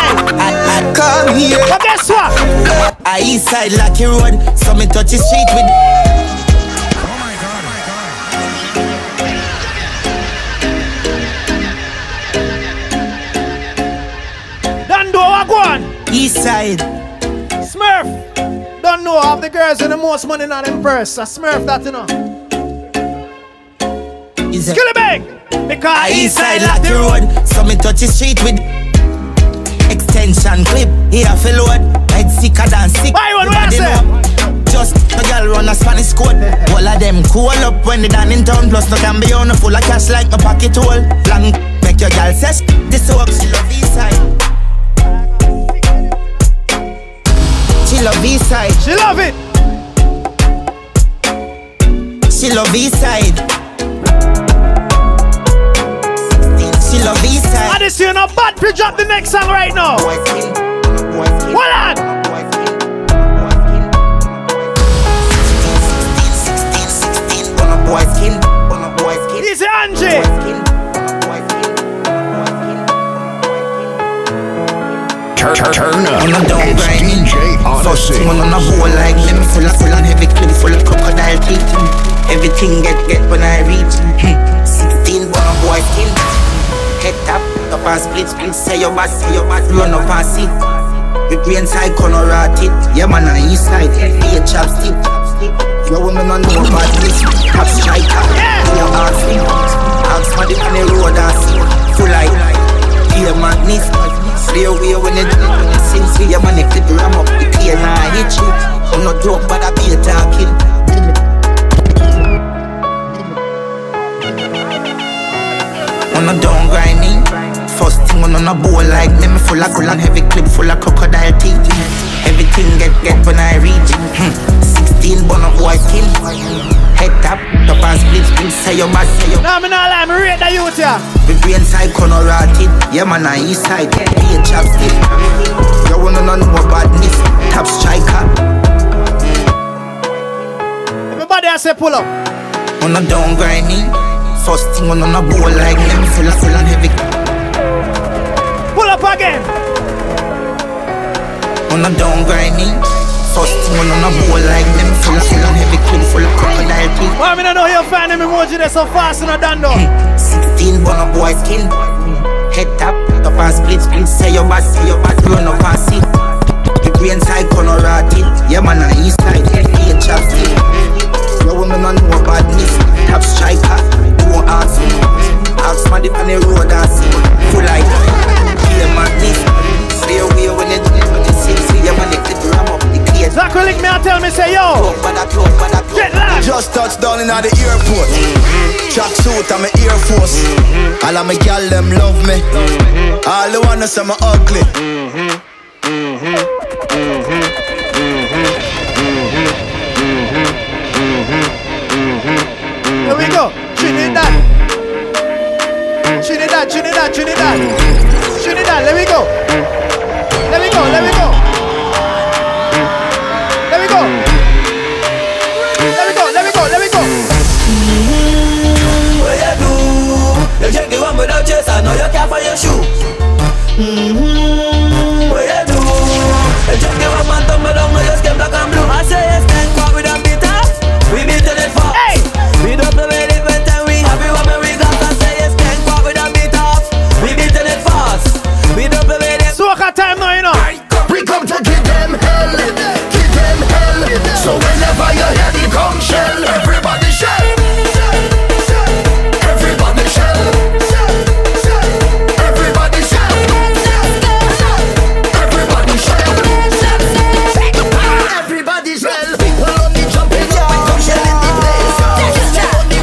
Call me, yeah. But guess what? I east side like a road, so me touch the street with. East side Smurf. Don't know of the girls with the most money not in purse. I Smurf that, you know. Skilly bang. Because east side like the road, so me touch the street with extension clip. Here I feel load like sicker than sick. Why you want to just a girl run a Spanish coat. All of them cool up when they down in town. Plus no can be on a full of cash like no pocket hole. Blank make your girl say this up. She love east side. She love east side. She love it. She love east side. She love east side. Odyssey, you're not bad. Please drop the next song right now. Hold on. This is Angie. Turn up. Odyssey. So, on a bowl like lemon full and heavy clip full of crocodile teeth. Everything get when I reach 16 one of boy skin. Head up and split. Say your bass, run up and sit. The green side color at it. Yeah man, I east side, be a chapstick. Your woman don't know about this. Top striker, your heart sleep. Ask for the on the road and see. Full light, be a madness. Stay away when it seems to your man if the ram up the clear and I hit you. I'm not drunk but I be talking. I'm not down grinding. First thing on a bowl like me full of cool and heavy clip full of crocodile teeth. Everything get when I reach 16 bun of white skin. Head top and split say your back. No, I'm not lying, I'm right that you tell. The green side corner rotted. Yeah man, I east side, be a chapstick. You wanna know about this, top striker. Everybody has a pull up. On a down grinding. First thing on a bowl like them full and heavy. Pull up again. On a down grinding. Sustain on a bowl like them full of heavy clean, full of crocodile teeth. Well, I mean, I know you'll find them emoji that's so fast and I done though. 16 bun a boy skin. Head tap, the past split. Say your bad, run up and see. The green side corner at it. Yeah, man, I east side, yeah, chapstick. Your woman on no badness. Tap striker, do an ask me. Ask my dip on the road and see. Full like, yeah, madness. Stay away when they do. Zachary link me and tell me, say yo, get locked. Just touched down in the airport. Chuck suit and my Air Force. All of my gal them love me. All the wanna say me ugly. Here we go, Trinidad, let me go. Let me go. What you do? You check the one without chase, I know you can't find your shoe. What you do? You check the one man tumble down, now you skin black and blue. I say yes, thank God we don't beat up, we beat till it falls. Hey, we don't play with it when time we happy when we got. I say yes, thank God we don't beat up, we beat till it falls. We don't play with it. So I got time now, you know. We come to give them hell, give them hell. So whenever you hear the gong shell, everybody shell, everybody shell, everybody shell, everybody shell, everybody shell. People only jumping up, we come shell in the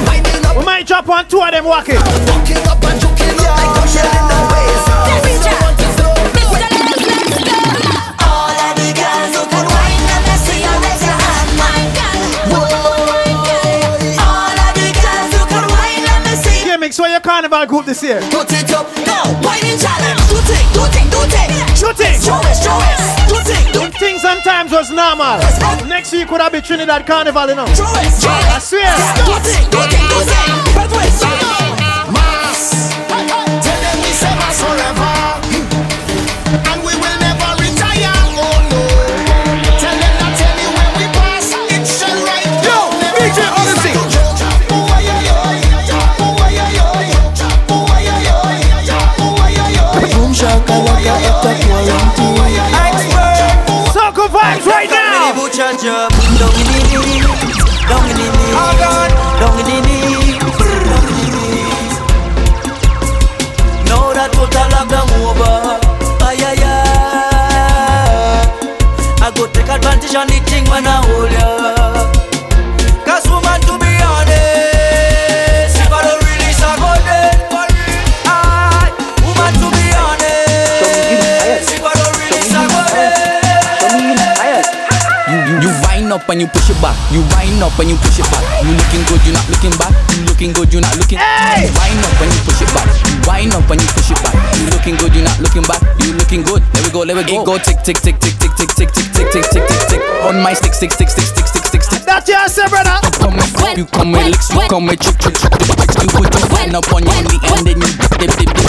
place. We might drop on two of them walking. Fucking up and joking up, we come shell in the waist. Where your carnival group this year? Put it up now, whining challenge. Do it. Show it. Things sometimes was normal. Next week could have been Trinidad Carnival, you know. I swear. Do it. But wait, mass. Tell them we say mass forever, and we will never retire. Oh no. Tell them not tell you when we pass. It shall right. Yo, DJ Odyssey. Soca vibes right now. Now that total of them over. I go take advantage on the thing when I hold ya. 'Cause woman, to be honest. Up and you push it back, you wind up and you push it back. You looking good, you not looking back. You looking good, you not looking. Hey! You wind up and you push it back. You wind up and you push it back. You looking good, you not looking back. You looking good. Let we go. It go tick tick tick tick tick tick tick tick tick tick tick tick tick. On my stick stick stick stick stick stick stick stick. That's your answer, brother. You come with licks, you come with tricks. You put your hand up on your knee and then you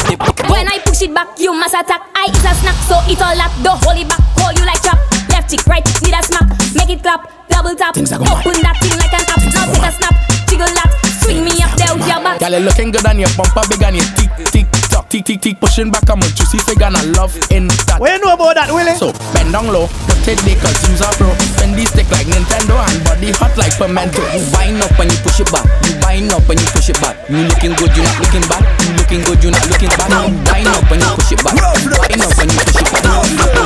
dip. When I push it back, you must attack. I is a snack, so it all up. The holy back, hold you like chop. Left cheek, right cheek, need a smack. Make it clap, double tap, open that thing like an app. Now take a snap, jiggle that, swing me up there with your back. Y'all looking good on your bumper, big on your tick, tick, tock, tick, tick, tick. Pushing back, I'm a juicy figure and I love in that. What you know about that, Willie? So, bend down low, protect the consumer, bro. Spend this stick like Nintendo and body hot like Pimento. You wind up and you push it back, you wind up and you push it back. You looking good, you not looking back. You looking good, you not looking back. You wind up and you push it back. You wind up and you push it back. You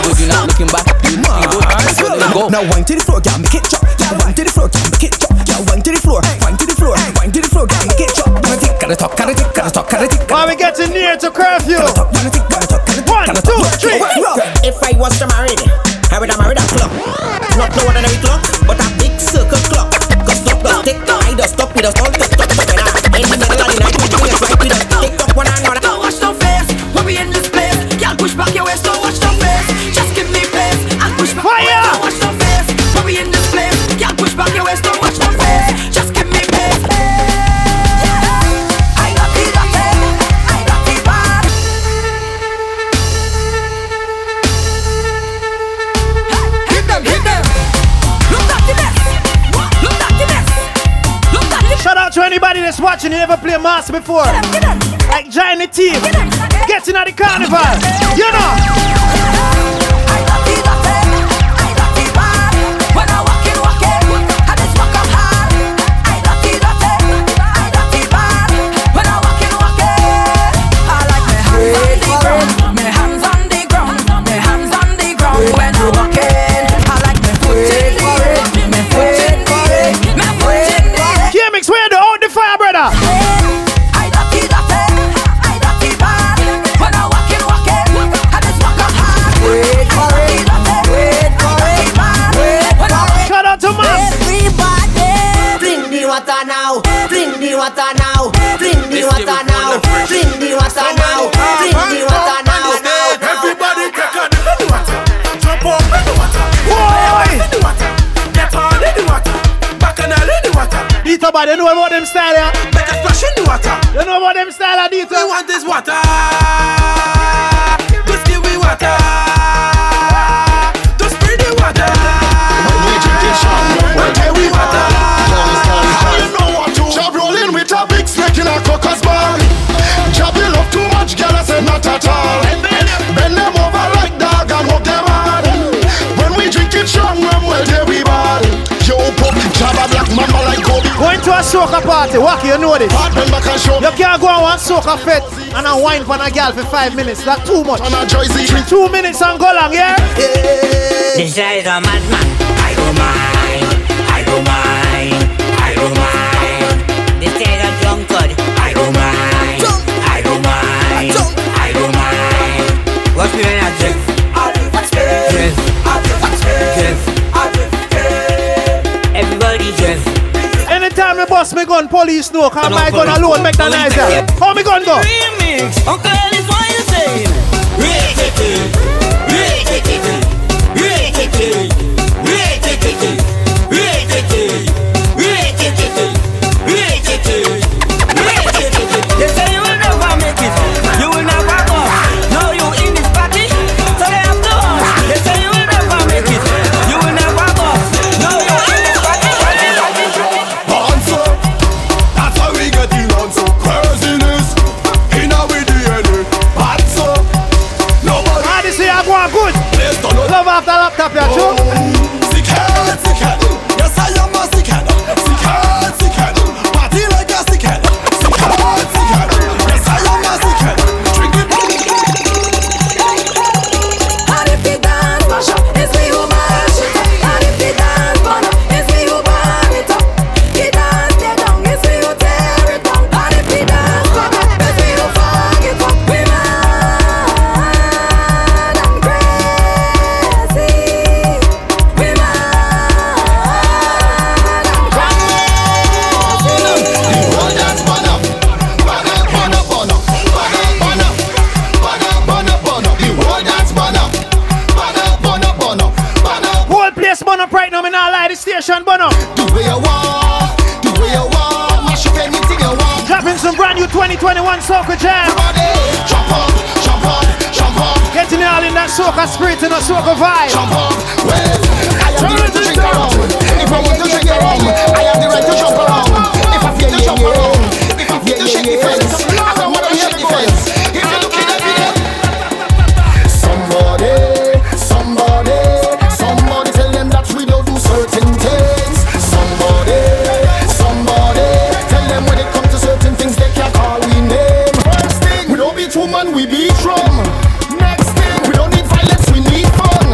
looking good, you not looking back. You looking good, you not looking back. Now wind to the floor, girl, make it chop. Girl, wind to the floor, girl, make it chop. Girl, wind to the floor, wind to the floor, wind to the floor, girl, make it chop. Gotta talk. Why we getting near to curfew? 1, 2, 3. If I was to marry, I would have married a clock. Not no ordinary clock, but a big circle clock. Cause clock don't tick, I don't stop, we don't stop. In the middle of the night, we just right, we don't tick tock one another. Don't watch no face when we in this place. Y'all push back your waist, don't watch no face. Just give me pace, I'll push back your waist. Don't watch no face when we in this place. Y'all push back your waist, don't watch no face. Just give me pace. I got feedback, I got feedback. Hit them. you never play mass before. Get up. Like Johnny T. Getting at the carnival. You know. But they know about them style, yeah. Make a splash in the water. They know about them style, yeah. Dito. We want this water. Just give me water. Just bring the water. When we drink it, when we water. I don't know what to. Job rolling with a big snake in a cocker's bag. Job you love too much, girl, I said not at all. Bend them over like dog and hug them hard. When we drink it, strong rum, well, there we bad. Yo, pop, Job a black mama like Kobe. Going to a soca party, Wacky, you know this. You can't go on one soca fit and a wine for a girl for 5 minutes. That's too much. 2 minutes and go long, yeah? This guy is a madman. I don't mind. This guy is a drunkard. I don't mind. What's the name of this? Boss me gun, police no, cause my gun alone make the noise. How me gun go? Remix, Uncle Ellis, what you saying? Re-tick it. They say you will never make it, you will never go. Now you in this party, so they have to hush. They say you will never make it, you will never go. Now you in this party. Love after laptop, yeah, true? Sick head. Yes, I am a sick head. Party like a sick head. Yes, I am a sick head. Drink it. And if you dance, mash up, it's me who mash it up. And if you dance, burn up, it's me who burn it up. You dance, tear down, it's me who tear it down. And if you dance, fuck up, it's me who fuck it up. We station, Bono. Do what you want. Mash up anything you want. Dropping some brand new 2021 soca jam. Everybody, jump up. Getting all in that soca spirit and a soca vibe. Jump up, well, I am the right to drink around. If I want to drink around, I am the right to jump around. If I feel to jump around, if I feel to shake the fence, I don't want to shake the fence. If you're looking at me, somebody tell them that we don't do certain things. Somebody tell them when it comes to certain things they can't call we name. First thing, we don't beat woman, we beat drum. Next thing, we don't need violence, we need fun.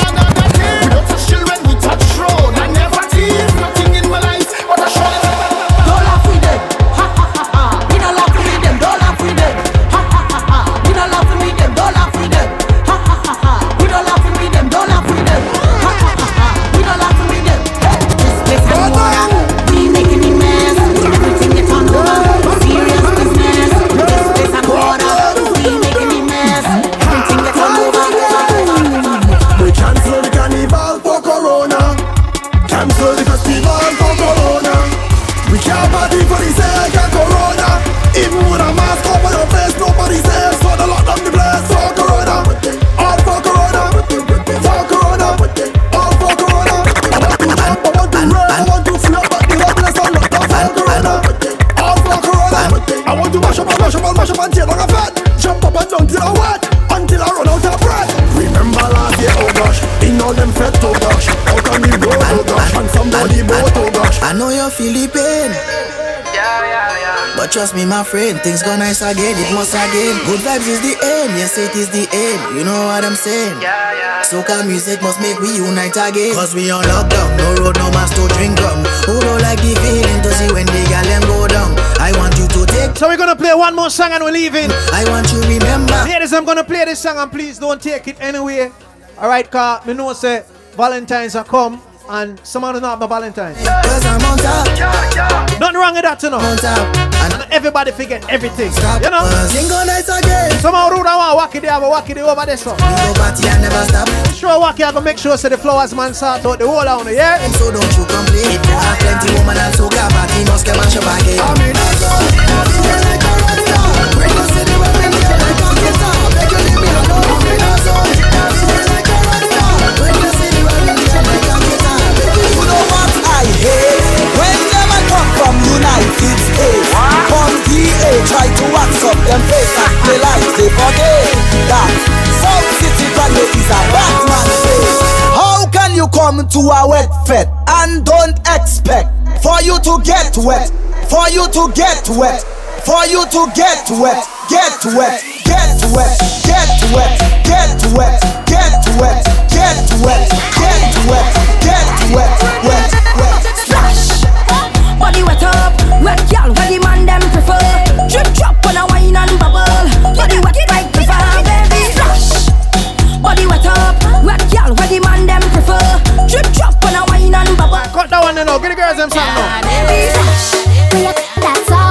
Another thing, we don't touch children, we touch road. I never tease, nothing in my life but a show. Don't laugh with them, ha ha ha ha. We don't laugh with them, don't laugh with them, ha ha ha ha. We don't laugh with them, don't laugh with them, ha ha ha ha. We don't laugh with them, don't laugh with them. All for Corona. not feel the pain. But trust me, my friend, things go nice again. It must again. Good vibes is the aim. Yes, it is the aim. You know what I'm saying? Soca music must make we unite again. Cause we on lockdown. No road, no mask to drink from. Who don't like the feeling to see when the gal them go down? I want you to take. So we're gonna play one more song and we're leaving. I want you remember. Ladies, I'm gonna play this song and please don't take it anyway. Alright, car, me know say Valentine's are come. And someone is not my Valentine's. Nothing wrong with that, you know. And everybody forget everything. Stop, you know? Somehow rude I want Wacky, they have a Wacky day over there, so. Sure, Wacky, I gonna make sure so the flowers man start out the whole down there, yeah? And so don't you complain. If you have plenty woman and so grab a team, must come and show back in. I'm in a zone. I'm in a like a rock star. Break the city where we live like a guitar. Make you leave me alone. I'm in a zone. I'm in a like a rock star. Break the city where we live like a guitar. You know what I hate? When them I come from United States, from PA, try to wax up them face and they like they forget that South City Grande is a Batman face. How can you come to a wet fed and don't expect for you to get wet, for you to get wet, for you to get wet, get wet, get wet, get wet, get wet, get wet, get wet, get wet, get wet, wet, wet, splash. Body wet up, wet y'all, where the man them prefer. Drip drop on a wine and bubble. Body wet like the fire, baby. Splash. Body wet up, wet y'all, where the man them prefer. Drip drop on a wine and bubble. Cut that one now, get the girls them something now. Baby, splash. That's all.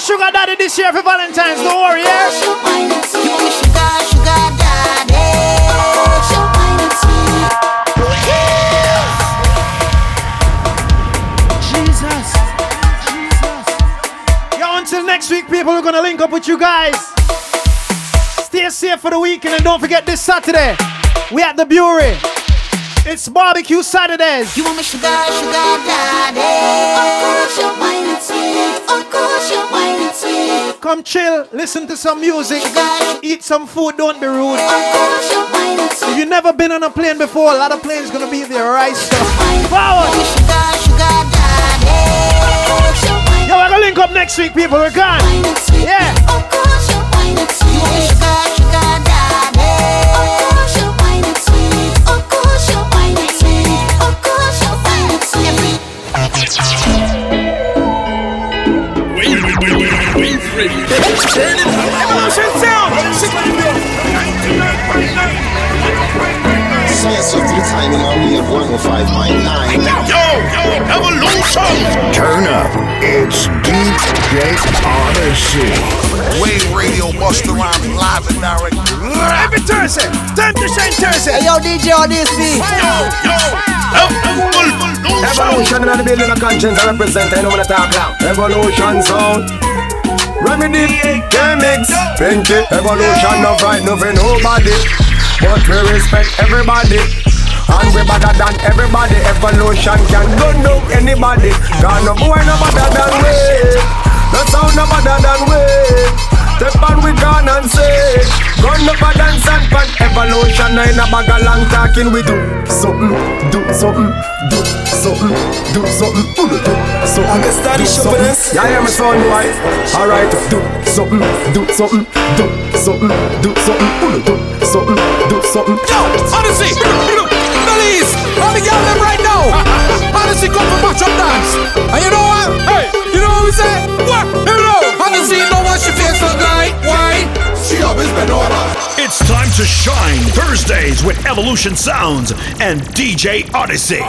Sugar daddy this year for Valentine's, don't worry, yeah? You want me sugar, sugar daddy. Jesus. Yo, until next week, people, we're gonna link up with you guys. Stay safe for the weekend and don't forget this Saturday, we at the Brewery. It's barbecue Saturdays. You want me sugar, sugar daddy. Oh, course your wine and sweet. Oh, course your wine and sweet. Come chill, listen to some music, sugar, eat some food, don't be rude. Oh, course your wine. If you've never been on a plane before, a lot of planes gonna be there, alright? So power. Yo, we're gonna link up next week, people. We're gone. Yeah. Oh, course your wine and sweet. You want me sugar, sugar daddy. Evolution Sound! Science of the time in our Wave 105.9. Yo! Evolution! Turn up. It's DJ Odyssey. Wave Radio Busta Rhymes live and direct. Every Thursday. 10 to 10 Thursday. Hey, yo, DJ Odyssey. Yo! Evolution in the building of conscience, I represent, I know when I talk loud. Evolution Sound Remedy, K-Mix, Pinky. Evolution of right, nothing, nobody, but we respect everybody. And we better than everybody. Evolution can go no anybody. God no boy no better than we. The sound no better than we. Step on we gone and say gone no better than sand pan. Evolution no in a bag of long talking. We do something, do something, do something, do something, do something. I'm gonna start the show for this. Yeah, yeah, my son, boy. Alright, do something, do something, do something, do something, do something, do something. Yo, Odyssey, Belize, all the girls them right now. Odyssey come for match-up dance. And you know what? Hey, you know what we say? What? Here we go. Odyssey don't wash your face look like wine. She always been over. It's time to shine. Thursdays with Evolution Sounds and DJ Odyssey.